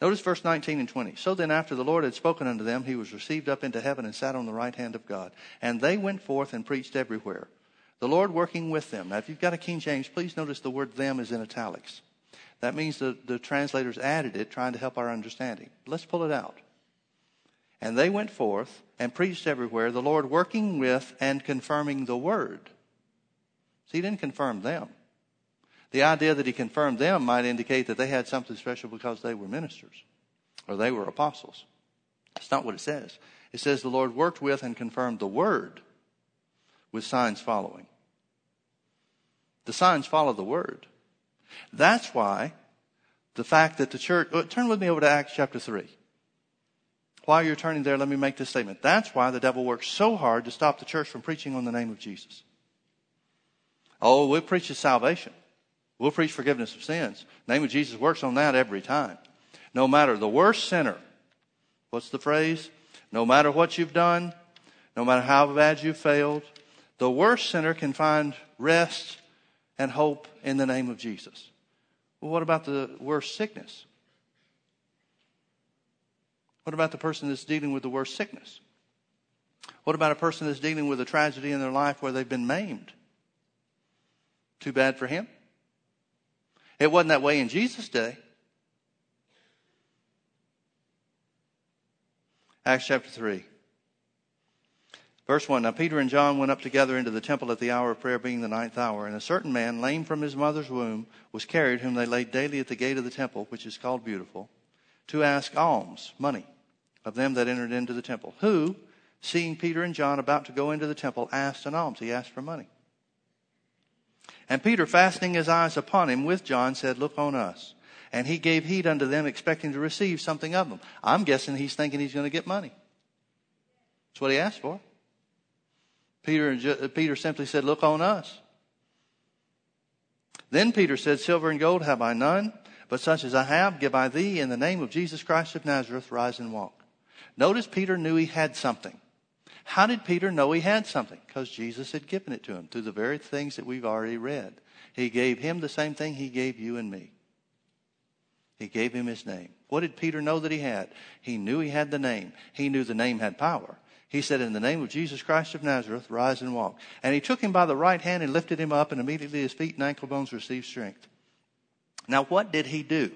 Notice verse 19 and 20. So then after the Lord had spoken unto them, he was received up into heaven and sat on the right hand of God. And they went forth and preached everywhere, the Lord working with them. Now, if you've got a King James, please notice the word them is in italics. That means the translators added it, trying to help our understanding. Let's pull it out. And they went forth and preached everywhere, the Lord working with and confirming the word. See, he didn't confirm them. The idea that he confirmed them might indicate that they had something special because they were ministers or they were apostles. That's not what it says. It says the Lord worked with and confirmed the word with signs following. The signs follow the word. That's why the fact that the church... Turn with me over to Acts chapter 3. While you're turning there, let me make this statement. That's why the devil works so hard to stop the church from preaching on the name of Jesus. Oh, we'll preach his salvation. We'll preach forgiveness of sins. The name of Jesus works on that every time. No matter the worst sinner. What's the phrase? No matter what you've done. No matter how bad you failed. The worst sinner can find rest and hope in the name of Jesus. Well, what about the worst sickness? What about the person that's dealing with the worst sickness? What about a person that's dealing with a tragedy in their life where they've been maimed? Too bad for him. It wasn't that way in Jesus' day. Acts chapter 3. Verse 1, now Peter and John went up together into the temple at the hour of prayer, being the ninth hour. And a certain man, lame from his mother's womb, was carried, whom they laid daily at the gate of the temple, which is called Beautiful, to ask alms, money, of them that entered into the temple, who, seeing Peter and John about to go into the temple, asked an alms. He asked for money. And Peter, fastening his eyes upon him with John, said, Look on us. And he gave heed unto them, expecting to receive something of them. I'm guessing he's thinking he's going to get money. That's what he asked for. Peter simply said, Look on us. Then Peter said, Silver and gold have I none, but such as I have give I thee. In the name of Jesus Christ of Nazareth, rise and walk. Notice Peter knew he had something. How did Peter know he had something? Because Jesus had given it to him through the very things that we've already read. He gave him the same thing he gave you and me. He gave him his name. What did Peter know that he had? He knew he had the name. He knew the name had power. He said, In the name of Jesus Christ of Nazareth, rise and walk. And he took him by the right hand and lifted him up, and immediately his feet and ankle bones received strength. Now, what did he do?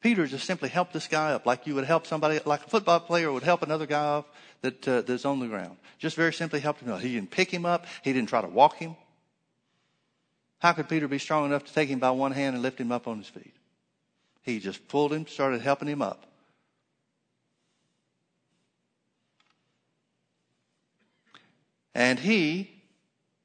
Peter just simply helped this guy up, like you would help somebody, like a football player would help another guy up that's on the ground. Just very simply helped him up. He didn't pick him up. He didn't try to walk him. How could Peter be strong enough to take him by one hand and lift him up on his feet? He just pulled him, started helping him up. And he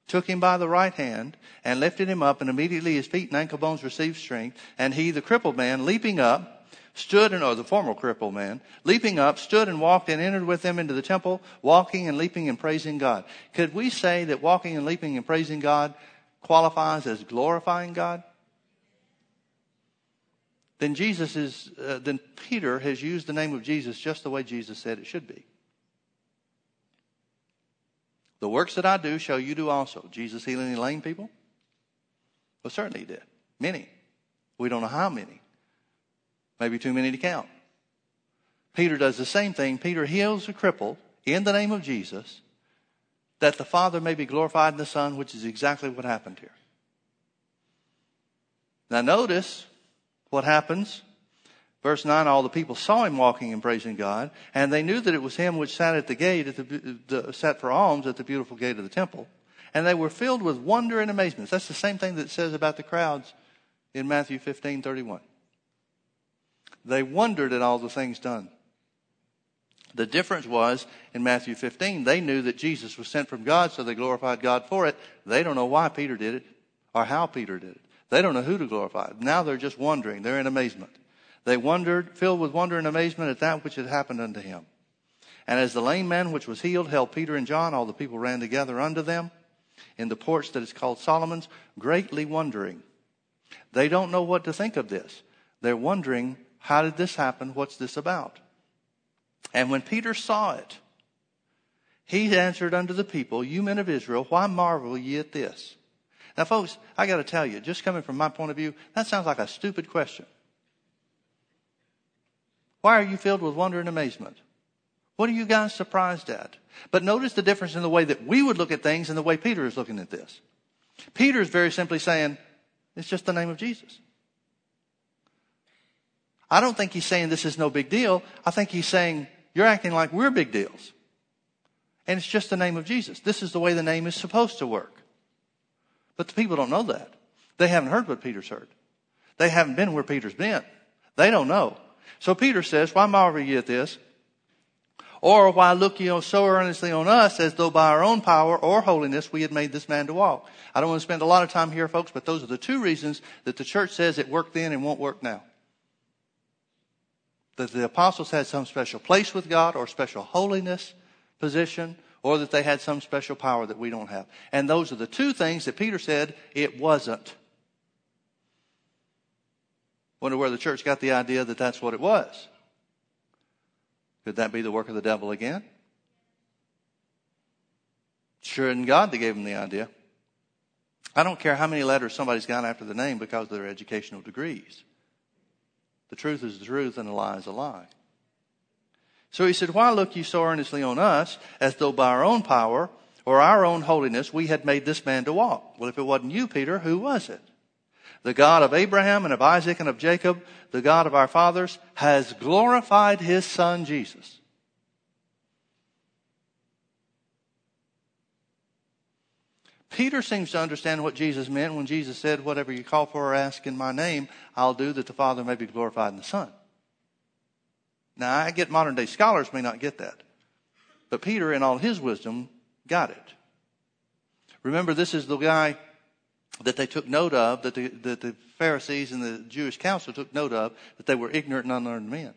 took him by the right hand and lifted him up, and immediately his feet and ankle bones received strength. And he, the crippled man, leaping up, stood, and or the former crippled man, leaping up, stood and walked and entered with them into the temple, walking and leaping and praising God. Could we say that walking and leaping and praising God qualifies as glorifying God? Then then Peter has used the name of Jesus just the way Jesus said it should be. The works that I do shall you do also. Jesus healing any lame people? Well, certainly he did. Many. We don't know how many. Maybe too many to count. Peter does the same thing. Peter heals the crippled in the name of Jesus, that the Father may be glorified in the Son, which is exactly what happened here. Now notice what happens. Verse 9, all the people saw him walking and praising God, and they knew that it was him which sat at the gate, sat for alms at the beautiful gate of the temple. And they were filled with wonder and amazement. That's the same thing that it says about the crowds in Matthew 15:31. They wondered at all the things done. The difference was, in Matthew 15, they knew that Jesus was sent from God, so they glorified God for it. They don't know why Peter did it or how Peter did it. They don't know who to glorify. Now they're just wondering. They're in amazement. They wondered, filled with wonder and amazement at that which had happened unto him. And as the lame man which was healed held Peter and John, all the people ran together unto them in the porch that is called Solomon's, greatly wondering. They don't know what to think of this. They're wondering, how did this happen? What's this about? And when Peter saw it, he answered unto the people, You men of Israel, why marvel ye at this? Now, folks, I got to tell you, just coming from my point of view, that sounds like a stupid question. Why are you filled with wonder and amazement? What are you guys surprised at? But notice the difference in the way that we would look at things and the way Peter is looking at this. Peter is very simply saying, it's just the name of Jesus. I don't think he's saying this is no big deal. I think he's saying, you're acting like we're big deals. And it's just the name of Jesus. This is the way the name is supposed to work. But the people don't know that. They haven't heard what Peter's heard. They haven't been where Peter's been. They don't know. So Peter says, why marvel ye at this? Or why look ye so earnestly on us as though by our own power or holiness we had made this man to walk? I don't want to spend a lot of time here, folks, but those are the two reasons that the church says it worked then and won't work now. That the apostles had some special place with God or special holiness position, or that they had some special power that we don't have. And those are the two things that Peter said it wasn't. Wonder where the church got the idea that that's what it was. Could that be the work of the devil again? Sure isn't God that gave him the idea. I don't care how many letters somebody's got after the name because of their educational degrees. The truth is the truth and a lie is a lie. So he said, why look you so earnestly on us as though by our own power or our own holiness we had made this man to walk? Well, if it wasn't you, Peter, who was it? The God of Abraham and of Isaac and of Jacob, the God of our fathers, has glorified his son Jesus. Peter seems to understand what Jesus meant when Jesus said, whatever you call for or ask in my name, I'll do that the Father may be glorified in the Son. Now, I get modern day scholars may not get that. But Peter, in all his wisdom, got it. Remember, this is the guy that they took note of, that the Pharisees and the Jewish council took note of, that they were ignorant and unlearned men.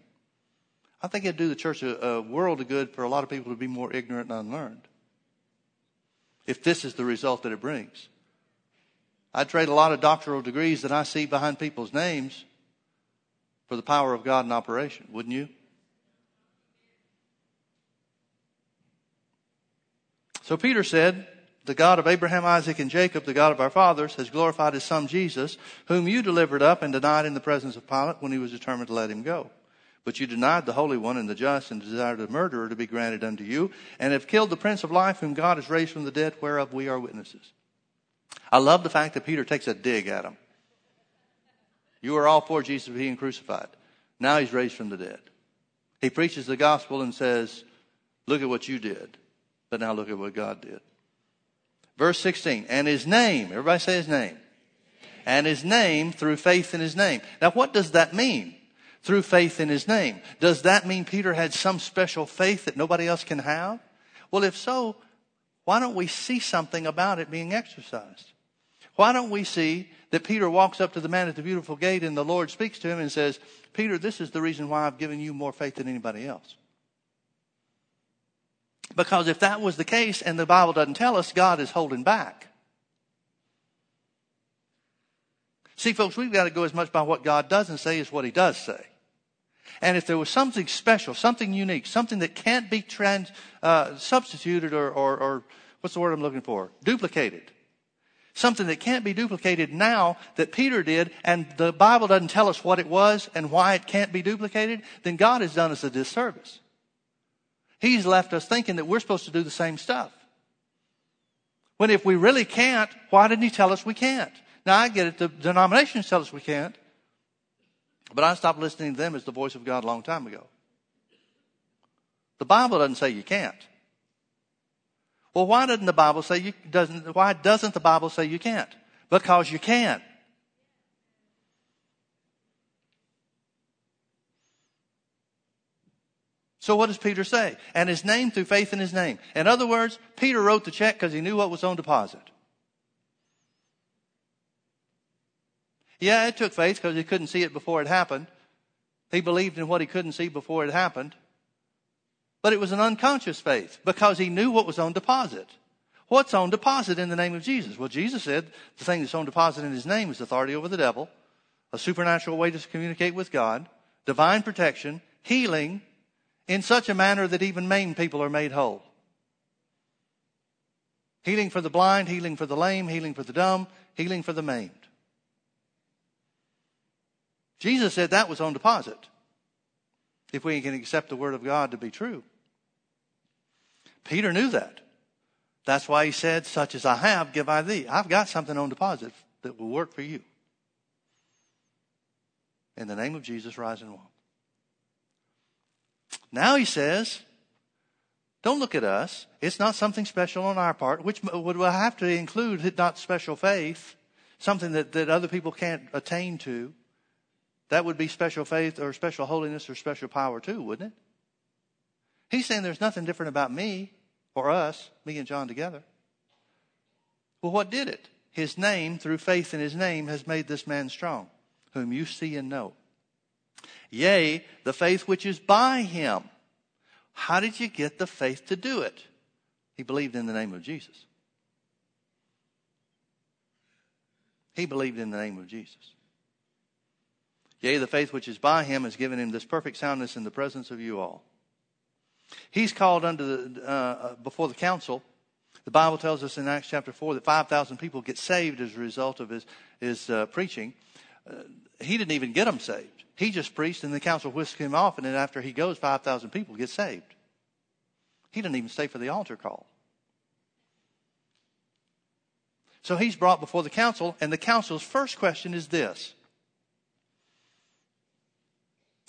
I think it'd do the church a world of good for a lot of people to be more ignorant and unlearned. If this is the result that it brings. I trade a lot of doctoral degrees that I see behind people's names for the power of God in operation, wouldn't you? So Peter said, the God of Abraham, Isaac, and Jacob, the God of our fathers, has glorified his son Jesus, whom you delivered up and denied in the presence of Pilate when he was determined to let him go. But you denied the Holy One and the just and desired a murderer to be granted unto you, and have killed the Prince of Life, whom God has raised from the dead, whereof we are witnesses. I love the fact that Peter takes a dig at him. You are all for Jesus being crucified. Now he's raised from the dead. He preaches the gospel and says, look at what you did, but now look at what God did. Verse 16, and his name, everybody say his name. And his name through faith in his name. Now what does that mean? Through faith in his name. Does that mean Peter had some special faith that nobody else can have? Well, if so, why don't we see something about it being exercised? Why don't we see that Peter walks up to the man at the beautiful gate and the Lord speaks to him and says, Peter, this is the reason why I've given you more faith than anybody else. Because if that was the case, and the Bible doesn't tell us, God is holding back. See, folks, we've got to go as much by what God doesn't say as what he does say. And if there was something special, something unique, something that can't be substituted or what's the word I'm looking for? Duplicated. Something that can't be duplicated now that Peter did, and the Bible doesn't tell us what it was and why it can't be duplicated, then God has done us a disservice. He's left us thinking that we're supposed to do the same stuff. When if we really can't, why didn't he tell us we can't? Now, I get it. The denominations tell us we can't. But I stopped listening to them as the voice of God a long time ago. The Bible doesn't say you can't. Well, why doesn't the Bible say you can't? Because you can. So what does Peter say? And his name through faith in his name. In other words, Peter wrote the check because he knew what was on deposit. Yeah, it took faith because he couldn't see it before it happened. He believed in what he couldn't see before it happened. But it was an unconscious faith because he knew what was on deposit. What's on deposit in the name of Jesus? Well, Jesus said the thing that's on deposit in his name is authority over the devil, a supernatural way to communicate with God, divine protection, healing, in such a manner that even maimed people are made whole. Healing for the blind, healing for the lame, healing for the dumb, healing for the maimed. Jesus said that was on deposit. if we can accept the word of God to be true. Peter knew that. That's why he said, such as I have, give I thee. I've got something on deposit that will work for you. In the name of Jesus, rise and walk. Now he says, don't look at us. It's not something special on our part, which would have to include not special faith, something that other people can't attain to. That would be special faith or special holiness or special power too, wouldn't it? He's saying there's nothing different about me or us, me and John together. Well, what did it? His name, through faith in his name, has made this man strong, whom you see and know. Yea, the faith which is by him. How did you get the faith to do it? He believed in the name of Jesus. He believed in the name of Jesus. Yea, the faith which is by him has given him this perfect soundness in the presence of you all. He's called before the council. The Bible tells us in Acts chapter 4 that 5,000 people get saved as a result of his preaching. He didn't even get them saved. He just preached and the council whisked him off, and then after he goes, 5,000 people get saved. He didn't even stay for the altar call. So he's brought before the council, and the council's first question is this.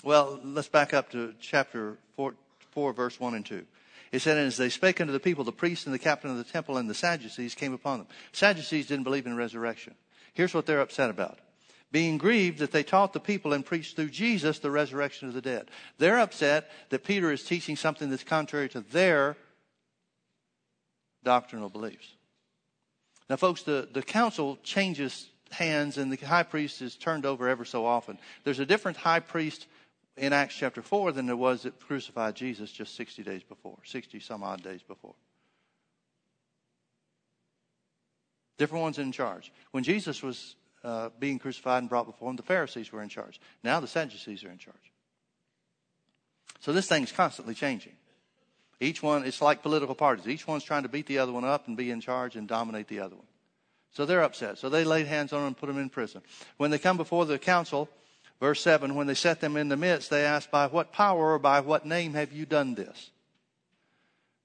Well, let's back up to chapter 4, verse 1 and 2. It said, and as they spake unto the people, the priests and the captain of the temple and the Sadducees came upon them. Sadducees didn't believe in resurrection. Here's what they're upset about. Being grieved that they taught the people and preached through Jesus the resurrection of the dead. They're upset that Peter is teaching something that's contrary to their doctrinal beliefs. Now, folks, the council changes hands, and the high priest is turned over ever so often. There's a different high priest in Acts chapter 4 than there was that crucified Jesus just 60 some odd days before. Different ones in charge. When Jesus was being crucified and brought before him, the Pharisees were in charge. Now the Sadducees are in charge. So this thing's constantly changing. Each one, it's like political parties. Each one's trying to beat the other one up and be in charge and dominate the other one. So they're upset. So they laid hands on them and put them in prison. When they come before the council, verse 7, when they set them in the midst, they asked, by what power or by what name have you done this?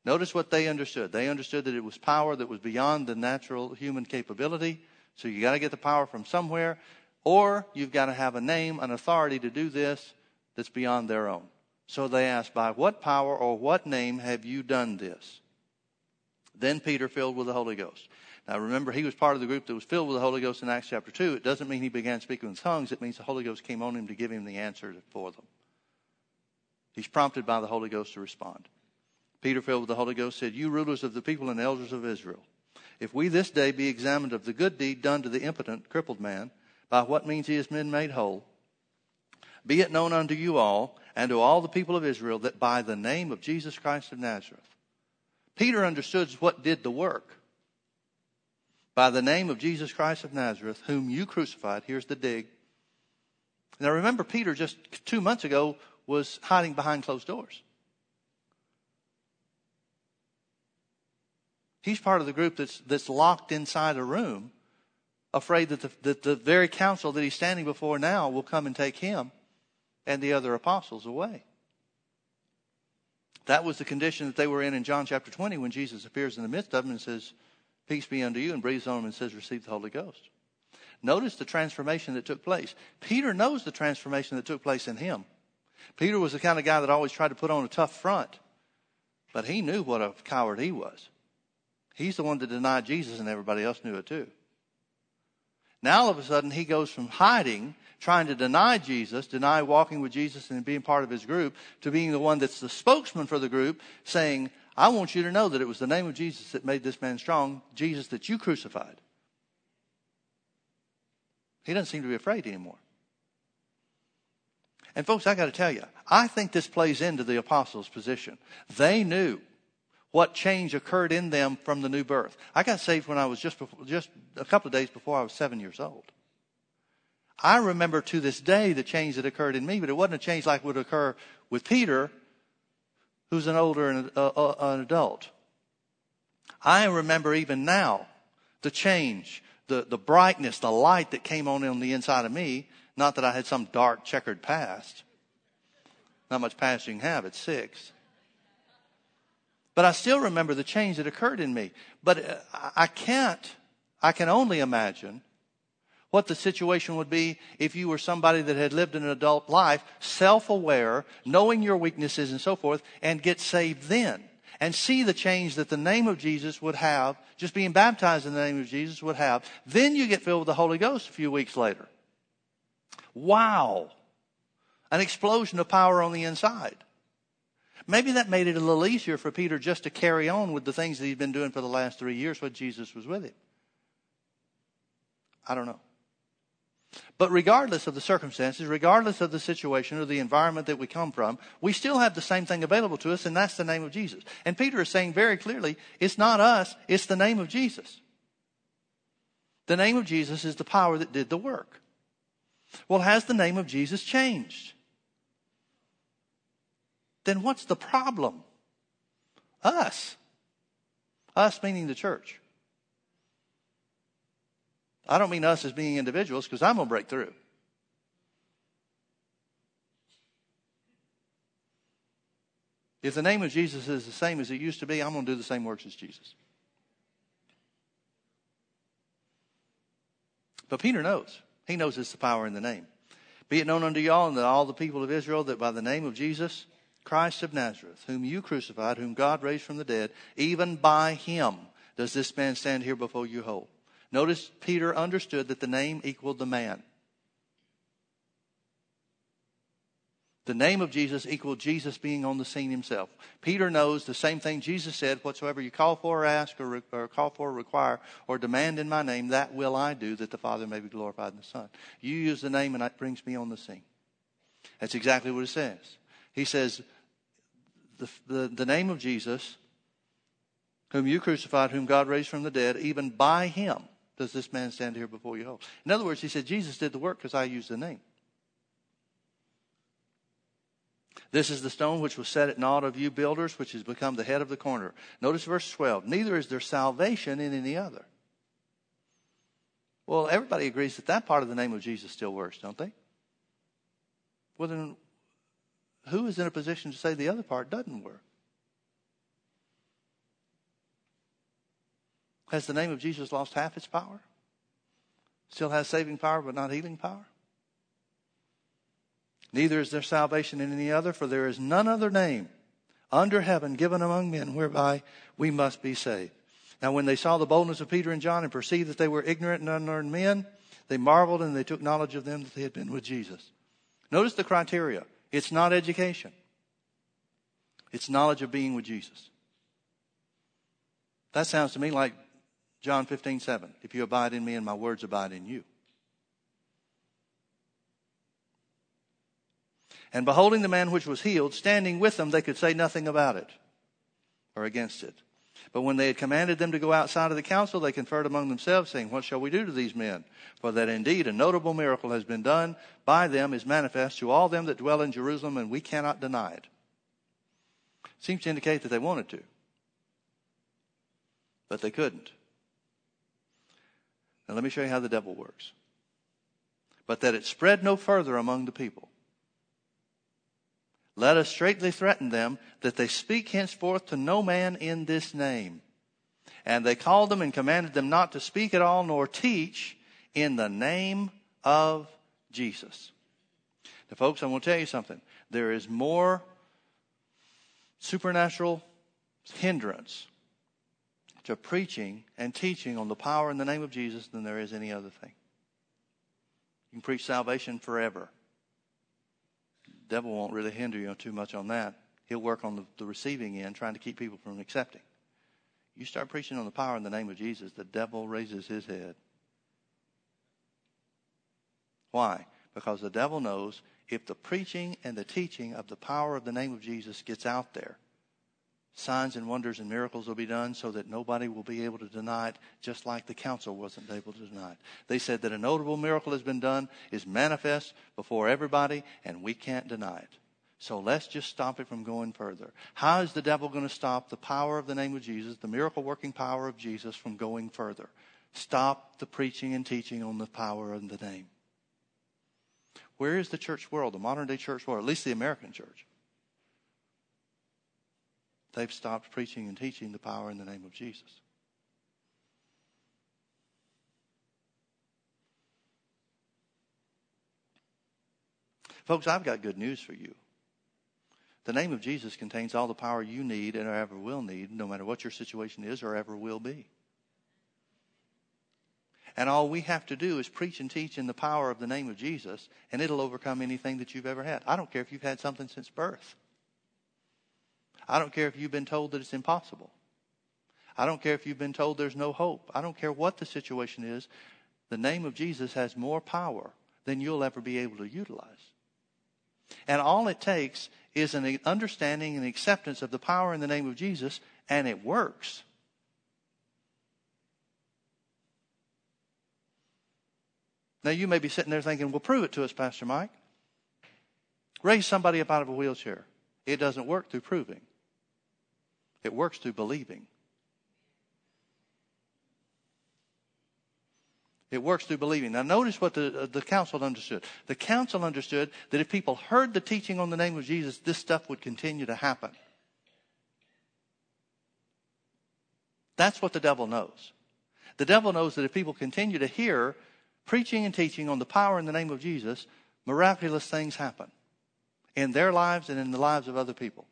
Notice what they understood. They understood that it was power that was beyond the natural human capability. So you got to get the power from somewhere, or you've got to have a name, an authority to do this that's beyond their own. So they asked, by what power or what name have you done this? Then Peter, filled with the Holy Ghost. Now, remember, he was part of the group that was filled with the Holy Ghost in Acts chapter 2. It doesn't mean he began speaking in tongues. It means the Holy Ghost came on him to give him the answer for them. He's prompted by the Holy Ghost to respond. Peter, filled with the Holy Ghost, said, you rulers of the people and elders of Israel, if we this day be examined of the good deed done to the impotent, crippled man, by what means he has been made whole, be it known unto you all and to all the people of Israel that by the name of Jesus Christ of Nazareth. Peter understood what did the work. By the name of Jesus Christ of Nazareth, whom you crucified. Here's the dig. Now remember, Peter just 2 months ago was hiding behind closed doors. He's part of the group that's locked inside a room, afraid that the very council that he's standing before now will come and take him and the other apostles away. That was the condition that they were in John chapter 20 when Jesus appears in the midst of them and says, peace be unto you, and breathes on him and says, receive the Holy Ghost. Notice the transformation that took place. Peter knows the transformation that took place in him. Peter was the kind of guy that always tried to put on a tough front, but he knew what a coward he was. He's the one that denied Jesus, and everybody else knew it too. Now all of a sudden he goes from hiding, trying to deny Jesus, deny walking with Jesus and being part of his group, to being the one that's the spokesman for the group, saying, I want you to know that it was the name of Jesus that made this man strong, Jesus that you crucified. He doesn't seem to be afraid anymore. And folks, I got to tell you, I think this plays into the apostles' position. They knew what change occurred in them from the new birth. I got saved when I was just a couple of days before I was 7 years old. I remember to this day the change that occurred in me, but it wasn't a change like would occur with Peter, who's an adult. I remember even now the change, the brightness, the light that came on the inside of me. Not that I had some dark checkered past. Not much passion you can have at 6. But I still remember the change that occurred in me. But I can only imagine what the situation would be if you were somebody that had lived an adult life, self-aware, knowing your weaknesses and so forth, and get saved then. And see the change that the name of Jesus would have, just being baptized in the name of Jesus would have. Then you get filled with the Holy Ghost a few weeks later. Wow. An explosion of power on the inside. Maybe that made it a little easier for Peter just to carry on with the things that he'd been doing for the last 3 years when Jesus was with him. I don't know. But regardless of the circumstances, regardless of the situation or the environment that we come from, we still have the same thing available to us, and that's the name of Jesus. And Peter is saying very clearly, it's not us, it's the name of Jesus. The name of Jesus is the power that did the work. Well, has the name of Jesus changed? Then what's the problem? Us. Us meaning the church. I don't mean us as being individuals, because I'm going to break through. If the name of Jesus is the same as it used to be, I'm going to do the same works as Jesus. But Peter knows. He knows it's the power in the name. Be it known unto y'all and to all the people of Israel that by the name of Jesus Christ of Nazareth, whom you crucified, whom God raised from the dead, even by him does this man stand here before you whole. Notice Peter understood that the name equaled the man. The name of Jesus equaled Jesus being on the scene himself. Peter knows the same thing Jesus said, whatsoever you call for or ask or call for or require or demand in my name, that will I do, that the Father may be glorified in the Son. You use the name and it brings me on the scene. That's exactly what it says. He says, the name of Jesus, whom you crucified, whom God raised from the dead, even by him does this man stand here before you whole. In other words, he said, Jesus did the work because I used the name. This is the stone which was set at naught of you builders, which has become the head of the corner. Notice verse 12. Neither is there salvation in any other. Well, everybody agrees that that part of the name of Jesus still works, don't they? Well, then who is in a position to say the other part doesn't work? Has the name of Jesus lost half its power? Still has saving power, but not healing power? Neither is there salvation in any other, for there is none other name under heaven given among men whereby we must be saved. Now, when they saw the boldness of Peter and John and perceived that they were ignorant and unlearned men, they marveled and they took knowledge of them that they had been with Jesus. Notice the criteria. It's not education. It's knowledge of being with Jesus. That sounds to me like John 15:7. If you abide in me and my words abide in you. And beholding the man which was healed, standing with them, they could say nothing about it or against it. But when they had commanded them to go outside of the council, they conferred among themselves, saying, what shall we do to these men? For that indeed a notable miracle has been done by them is manifest to all them that dwell in Jerusalem, and we cannot deny it. Seems to indicate that they wanted to, but they couldn't. Now let me show you how the devil works. But that it spread no further among the people. Let us straightly threaten them that they speak henceforth to no man in this name. And they called them and commanded them not to speak at all nor teach in the name of Jesus. Now, folks, I'm going to tell you something. There is more supernatural hindrance to preaching and teaching on the power in the name of Jesus than there is any other thing. You can preach salvation forever. The devil won't really hinder you too much on that. He'll work on the receiving end, trying to keep people from accepting. You start preaching on the power in the name of Jesus, the devil raises his head. Why? Because the devil knows if the preaching and the teaching of the power of the name of Jesus gets out there, signs and wonders and miracles will be done so that nobody will be able to deny it, just like the council wasn't able to deny it. They said that a notable miracle has been done, is manifest before everybody, and we can't deny it. So let's just stop it from going further. How is the devil going to stop the power of the name of Jesus, the miracle-working power of Jesus, from going further? Stop the preaching and teaching on the power of the name. Where is the church world, the modern-day church world, at least the American church? they've stopped preaching and teaching the power in the name of Jesus. Folks, I've got good news for you. The name of Jesus contains all the power you need and ever will need, no matter what your situation is or ever will be. And all we have to do is preach and teach in the power of the name of Jesus, and it'll overcome anything that you've ever had. I don't care if you've had something since birth. I don't care if you've been told that it's impossible. I don't care if you've been told there's no hope. I don't care what the situation is. The name of Jesus has more power than you'll ever be able to utilize. And all it takes is an understanding and acceptance of the power in the name of Jesus, and it works. Now, you may be sitting there thinking, well, prove it to us, Pastor Mike. Raise somebody up out of a wheelchair. It doesn't work through proving. It works through believing. It works through believing. Now, notice what the council understood. The council understood that if people heard the teaching on the name of Jesus, this stuff would continue to happen. That's what the devil knows. The devil knows that if people continue to hear preaching and teaching on the power in the name of Jesus, miraculous things happen in their lives and in the lives of other people.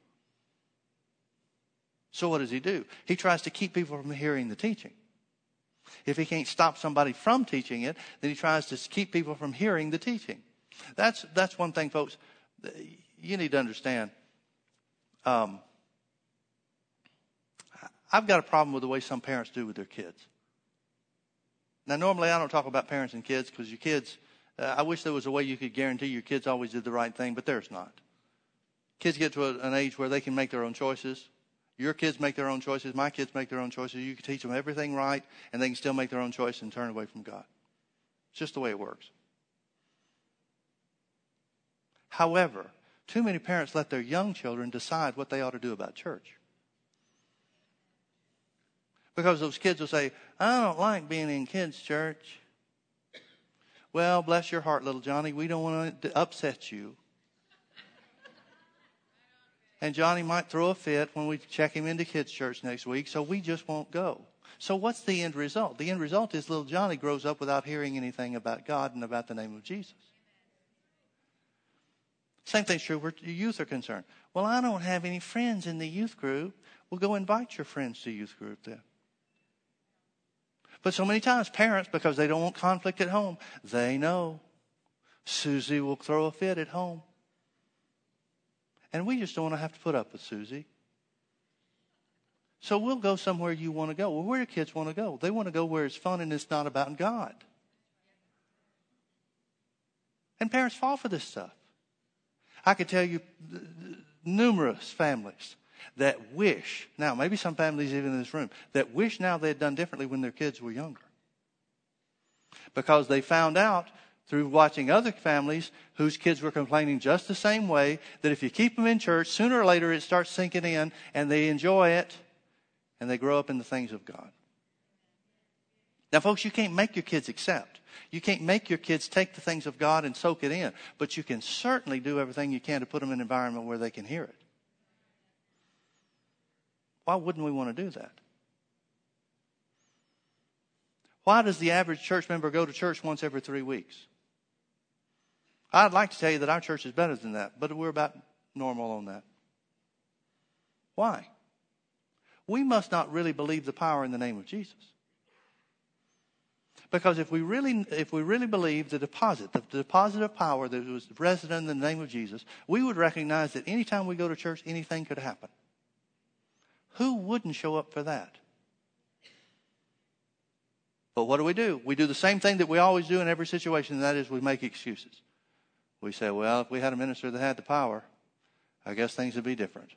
So what does he do? He tries to keep people from hearing the teaching. If he can't stop somebody from teaching it, then he tries to keep people from hearing the teaching. That's one thing, folks, you need to understand. I've got a problem with the way some parents do with their kids. Now, normally I don't talk about parents and kids because your kids, I wish there was a way you could guarantee your kids always did the right thing, but there's not. Kids get to an age where they can make their own choices. Your kids make their own choices. My kids make their own choices. You can teach them everything right, and they can still make their own choice and turn away from God. It's just the way it works. However, too many parents let their young children decide what they ought to do about church. Because those kids will say, I don't like being in kids' church. Well, bless your heart, little Johnny. We don't want to upset you. And Johnny might throw a fit when we check him into kids' church next week, so we just won't go. So what's the end result? The end result is little Johnny grows up without hearing anything about God and about the name of Jesus. Same thing's true where youth are concerned. Well, I don't have any friends in the youth group. Well, go invite your friends to youth group then. But so many times parents, because they don't want conflict at home, they know Susie will throw a fit at home. And we just don't want to have to put up with Susie. So we'll go somewhere you want to go. Well, where do kids want to go? They want to go where it's fun and it's not about God. And parents fall for this stuff. I could tell you numerous families that wish, now maybe some families even in this room, that wish now they had done differently when their kids were younger. Because they found out through watching other families whose kids were complaining just the same way that if you keep them in church, sooner or later it starts sinking in and they enjoy it and they grow up in the things of God. Now, folks, you can't make your kids accept. You can't make your kids take the things of God and soak it in. But you can certainly do everything you can to put them in an environment where they can hear it. Why wouldn't we want to do that? Why does the average church member go to church once every 3 weeks? I'd like to tell you that our church is better than that, but we're about normal on that. Why? We must not really believe the power in the name of Jesus. Because if we really believed the deposit of power that was resident in the name of Jesus, we would recognize that any time we go to church, anything could happen. Who wouldn't show up for that? But what do? We do the same thing that we always do in every situation, and that is we make excuses. We say, well, if we had a minister that had the power, I guess things would be different.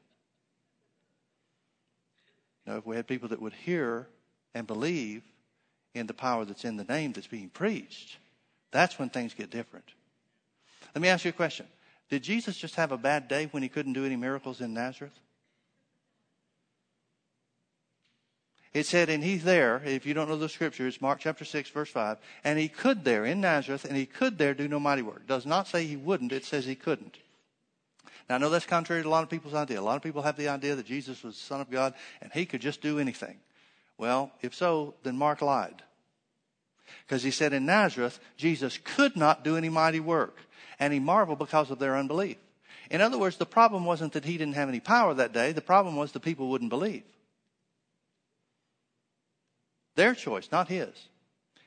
No, if we had people that would hear and believe in the power that's in the name that's being preached, that's when things get different. Let me ask you a question. Did Jesus just have a bad day when he couldn't do any miracles in Nazareth? It said, and he's there, if you don't know the scripture, it's Mark chapter 6, verse 5, and he could there in Nazareth, and he could there do no mighty work. It does not say he wouldn't, it says he couldn't. Now, I know that's contrary to a lot of people's idea. A lot of people have the idea that Jesus was the Son of God and he could just do anything. Well, if so, then Mark lied. Because he said in Nazareth, Jesus could not do any mighty work. And he marveled because of their unbelief. In other words, the problem wasn't that he didn't have any power that day. The problem was the people wouldn't believe. Their choice, not his.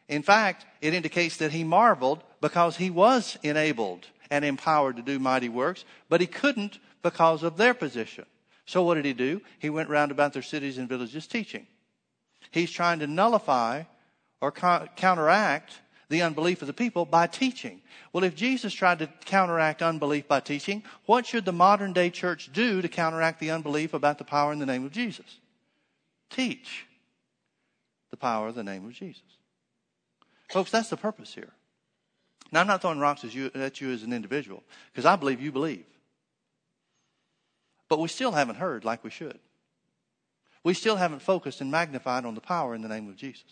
In fact, it indicates that he marveled because he was enabled and empowered to do mighty works, but he couldn't because of their position. So what did he do? He went round about their cities and villages teaching. He's trying to nullify or counteract the unbelief of the people by teaching. Well, if Jesus tried to counteract unbelief by teaching, what should the modern day church do to counteract the unbelief about the power in the name of Jesus? Teach the power of the name of Jesus. Folks, that's the purpose here. Now, I'm not throwing rocks at you as an individual, because I believe you believe. But we still haven't heard like we should. We still haven't focused and magnified on the power in the name of Jesus.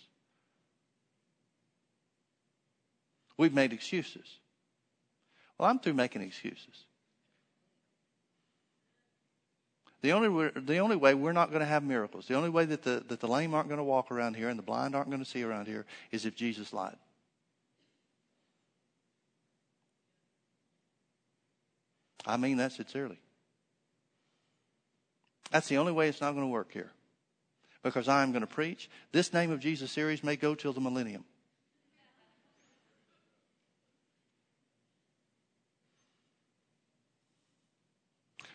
We've made excuses. Well, I'm through making excuses. The only way we're not going to have miracles, the only way that the lame aren't going to walk around here and the blind aren't going to see around here is if Jesus lied. I mean that sincerely. That's the only way it's not going to work here. Because I'm going to preach. This Name of Jesus series may go till the millennium.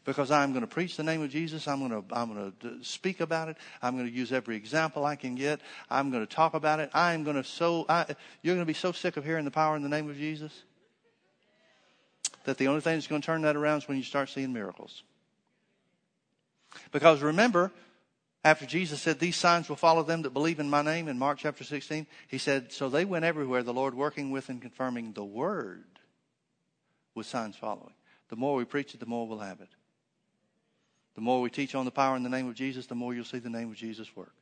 Because I'm going to preach the name of Jesus. I'm going to speak about it. I'm going to use every example I can get. I'm going to talk about it. You're going to be so sick of hearing the power in the name of Jesus that the only thing that's going to turn that around is when you start seeing miracles. Because remember, after Jesus said, "These signs will follow them that believe in my name," in Mark chapter 16, he said, "So they went everywhere, the Lord working with and confirming the word with signs following." The more we preach it, the more we'll have it. The more we teach on the power in the name of Jesus, the more you'll see the name of Jesus work.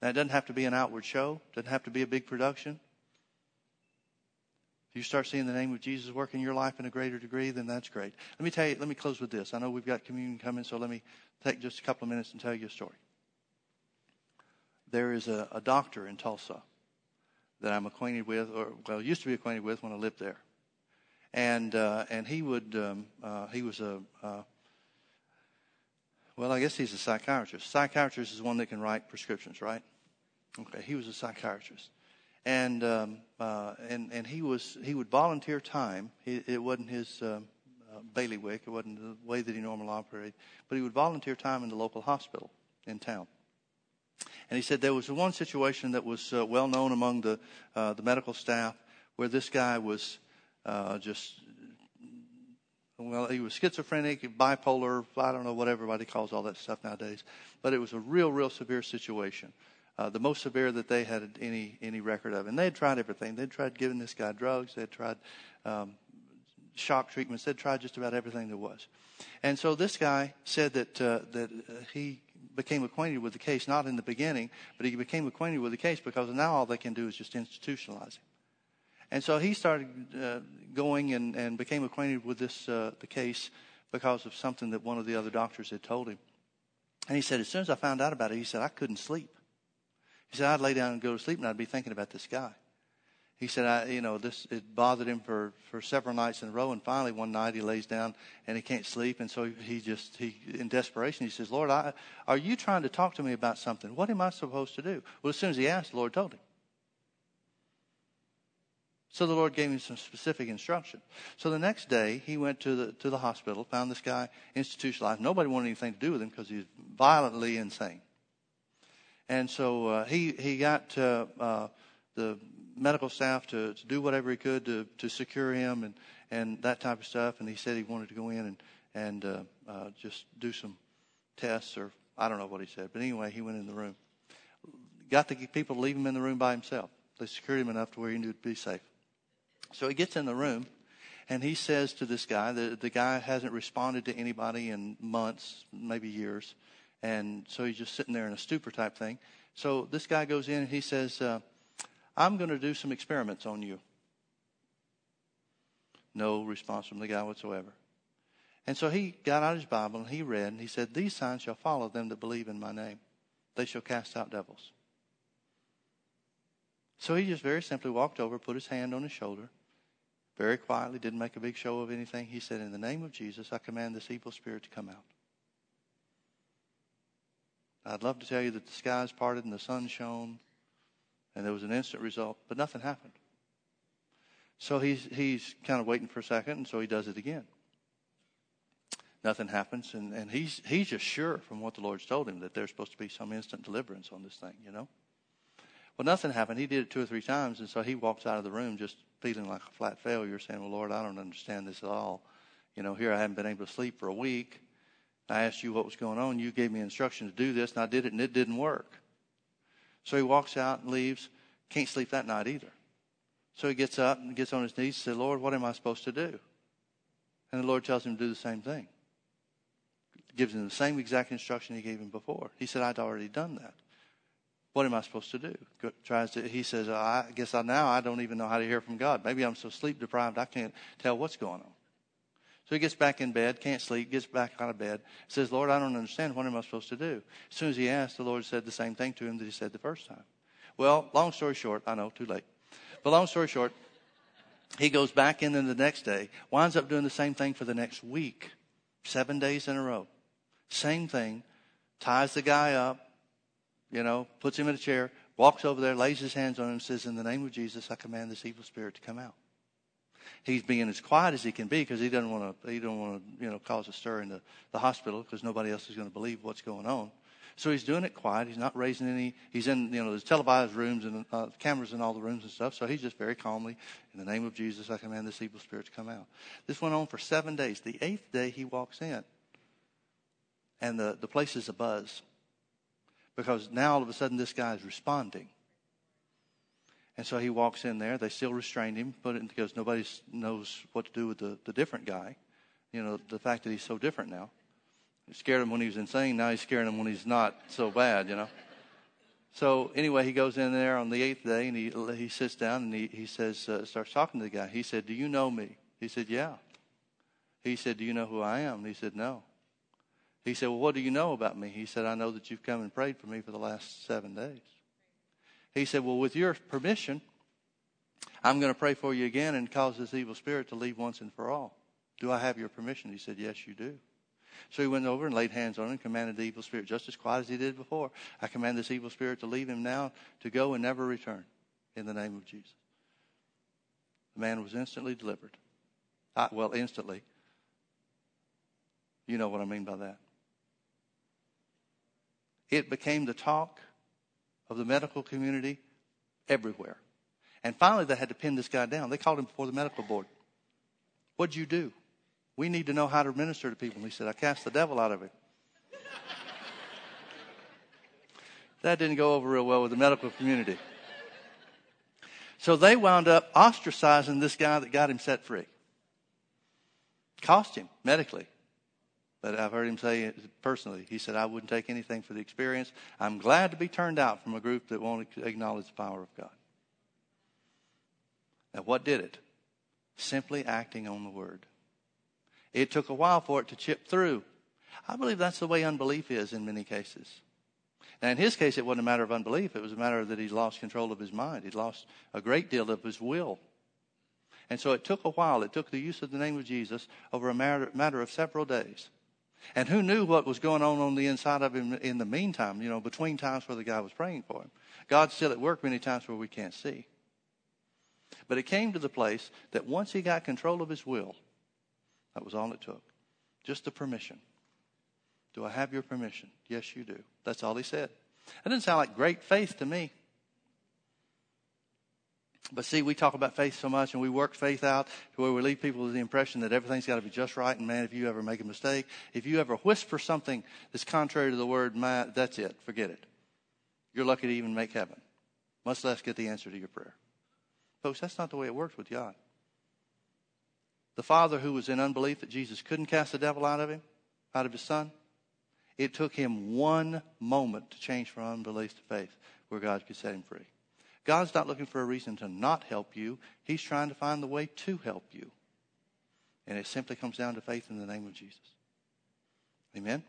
Now, it doesn't have to be an outward show. It doesn't have to be a big production. If you start seeing the name of Jesus work in your life in a greater degree, then that's great. Let me close with this. I know we've got communion coming, so let me take just a couple of minutes and tell you a story. There is a doctor in Tulsa that I'm acquainted with, used to be acquainted with when I lived there. And he was I guess he's a psychiatrist. Psychiatrist is one that can write prescriptions, right? Okay, he was a psychiatrist, and he would volunteer time. It wasn't his bailiwick. It wasn't the way that he normally operated, but he would volunteer time in the local hospital in town. And he said there was one situation that was well known among the medical staff where this guy was. He was schizophrenic, bipolar, I don't know what everybody calls all that stuff nowadays. But it was a real, real severe situation. The most severe that they had any record of. And they had tried everything. They'd tried giving this guy drugs. They'd tried shock treatments. They'd tried just about everything there was. And so this guy said that he became acquainted with the case, not in the beginning, but he became acquainted with the case because now all they can do is just institutionalize him. And so he started going and became acquainted with this the case because of something that one of the other doctors had told him. And he said, as soon as I found out about it, he said, I couldn't sleep. He said, I'd lay down and go to sleep, and I'd be thinking about this guy. He said, it bothered him for several nights in a row. And finally, one night, he lays down, and he can't sleep. And so he in desperation, he says, Lord, are you trying to talk to me about something? What am I supposed to do? Well, as soon as he asked, the Lord told him. So the Lord gave him some specific instruction. So the next day, he went to the hospital, found this guy institutionalized. Nobody wanted anything to do with him because he was violently insane. And so he got the medical staff to do whatever he could to secure him and that type of stuff. And he said he wanted to go in and just do some tests, or I don't know what he said. But anyway, he went in the room. Got the people to leave him in the room by himself. They secured him enough to where he knew it'd be safe. So he gets in the room, and he says to this guy, the guy hasn't responded to anybody in months, maybe years, and so he's just sitting there in a stupor type thing. So this guy goes in, and he says, I'm going to do some experiments on you. No response from the guy whatsoever. And so he got out his Bible and he read, and he said, "These signs shall follow them that believe in my name. They shall cast out devils." So he just very simply walked over, put his hand on his shoulder, very quietly, didn't make a big show of anything. He said, "In the name of Jesus, I command this evil spirit to come out." I'd love to tell you that the skies parted and the sun shone and there was an instant result, but nothing happened. So he's kind of waiting for a second, and so he does it again. Nothing happens, and he's just sure from what the Lord's told him that there's supposed to be some instant deliverance on this thing, you know. Well, nothing happened. He did it 2 or 3 times, and so he walks out of the room just feeling like a flat failure, saying, "Well, Lord, I don't understand this at all. You know, here I haven't been able to sleep for a week. I asked you what was going on. You gave me instruction to do this, and I did it, and it didn't work." So he walks out and leaves. Can't sleep that night either. So he gets up and gets on his knees and says, "Lord, what am I supposed to do?" And the Lord tells him to do the same thing. Gives him the same exact instruction he gave him before. He said, "I'd already done that. What am I supposed to do?" He says, "I guess now I don't even know how to hear from God. Maybe I'm so sleep deprived I can't tell what's going on." So he gets back in bed, can't sleep, gets back out of bed, says, "Lord, I don't understand. What am I supposed to do?" As soon as he asked, the Lord said the same thing to him that he said the first time. Well, long story short, I know, too late. But long story short, he goes back in then the next day, winds up doing the same thing for the next week, 7 days in a row. Same thing, ties the guy up, you know, puts him in a chair, walks over there, lays his hands on him, and says, "In the name of Jesus, I command this evil spirit to come out." He's being as quiet as he can be because he doesn't want to, you know, cause a stir in the hospital because nobody else is going to believe what's going on. So he's doing it quiet. He's not raising any. He's in, you know, there's televised rooms and cameras in all the rooms and stuff. So he's just very calmly, "In the name of Jesus, I command this evil spirit to come out." This went on for 7 days. The 8th day he walks in. And the place is abuzz because now all of a sudden this guy is responding. And so he walks in there. They still restrained him, put it in, because nobody knows what to do with the different guy. You know, the fact that he's so different now. It scared him when he was insane. Now he's scaring him when he's not so bad, you know. So anyway, he goes in there on the 8th day, and he sits down, and he says, starts talking to the guy. He said, "Do you know me?" He said, "Yeah." He said, "Do you know who I am?" And he said, "No." He said, "Well, what do you know about me?" He said, "I know that you've come and prayed for me for the last 7 days." He said, "Well, with your permission, I'm going to pray for you again and cause this evil spirit to leave once and for all. Do I have your permission?" He said, "Yes, you do." So he went over and laid hands on him and commanded the evil spirit, just as quiet as he did before, "I command this evil spirit to leave him now, to go and never return, in the name of Jesus." The man was instantly delivered. Instantly. You know what I mean by that. It became the talk of the medical community everywhere. And finally, they had to pin this guy down. They called him before the medical board. "What'd you do? We need to know how to minister to people." And he said, "I cast the devil out of him." That didn't go over real well with the medical community. So they wound up ostracizing this guy that got him set free. Cost him medically. But I've heard him say it personally. He said, "I wouldn't take anything for the experience. I'm glad to be turned out from a group that won't acknowledge the power of God." Now, what did it? Simply acting on the word. It took a while for it to chip through. I believe that's the way unbelief is in many cases. Now, in his case, it wasn't a matter of unbelief. It was a matter that he'd lost control of his mind. He'd lost a great deal of his will. And so it took a while. It took the use of the name of Jesus over a matter of several days. And who knew what was going on the inside of him in the meantime, you know, between times where the guy was praying for him. God's still at work many times where we can't see. But it came to the place that once he got control of his will, that was all it took. Just the permission. "Do I have your permission?" "Yes, you do." That's all he said. That didn't sound like great faith to me. But see, we talk about faith so much, and we work faith out to where we leave people with the impression that everything's got to be just right. And man, if you ever make a mistake, if you ever whisper something that's contrary to the word, that's it. Forget it. You're lucky to even make heaven, much less get the answer to your prayer. Folks, that's not the way it works with God. The father who was in unbelief that Jesus couldn't cast the devil out of him, out of his son, it took him one moment to change from unbelief to faith where God could set him free. God's not looking for a reason to not help you. He's trying to find the way to help you. And it simply comes down to faith in the name of Jesus. Amen?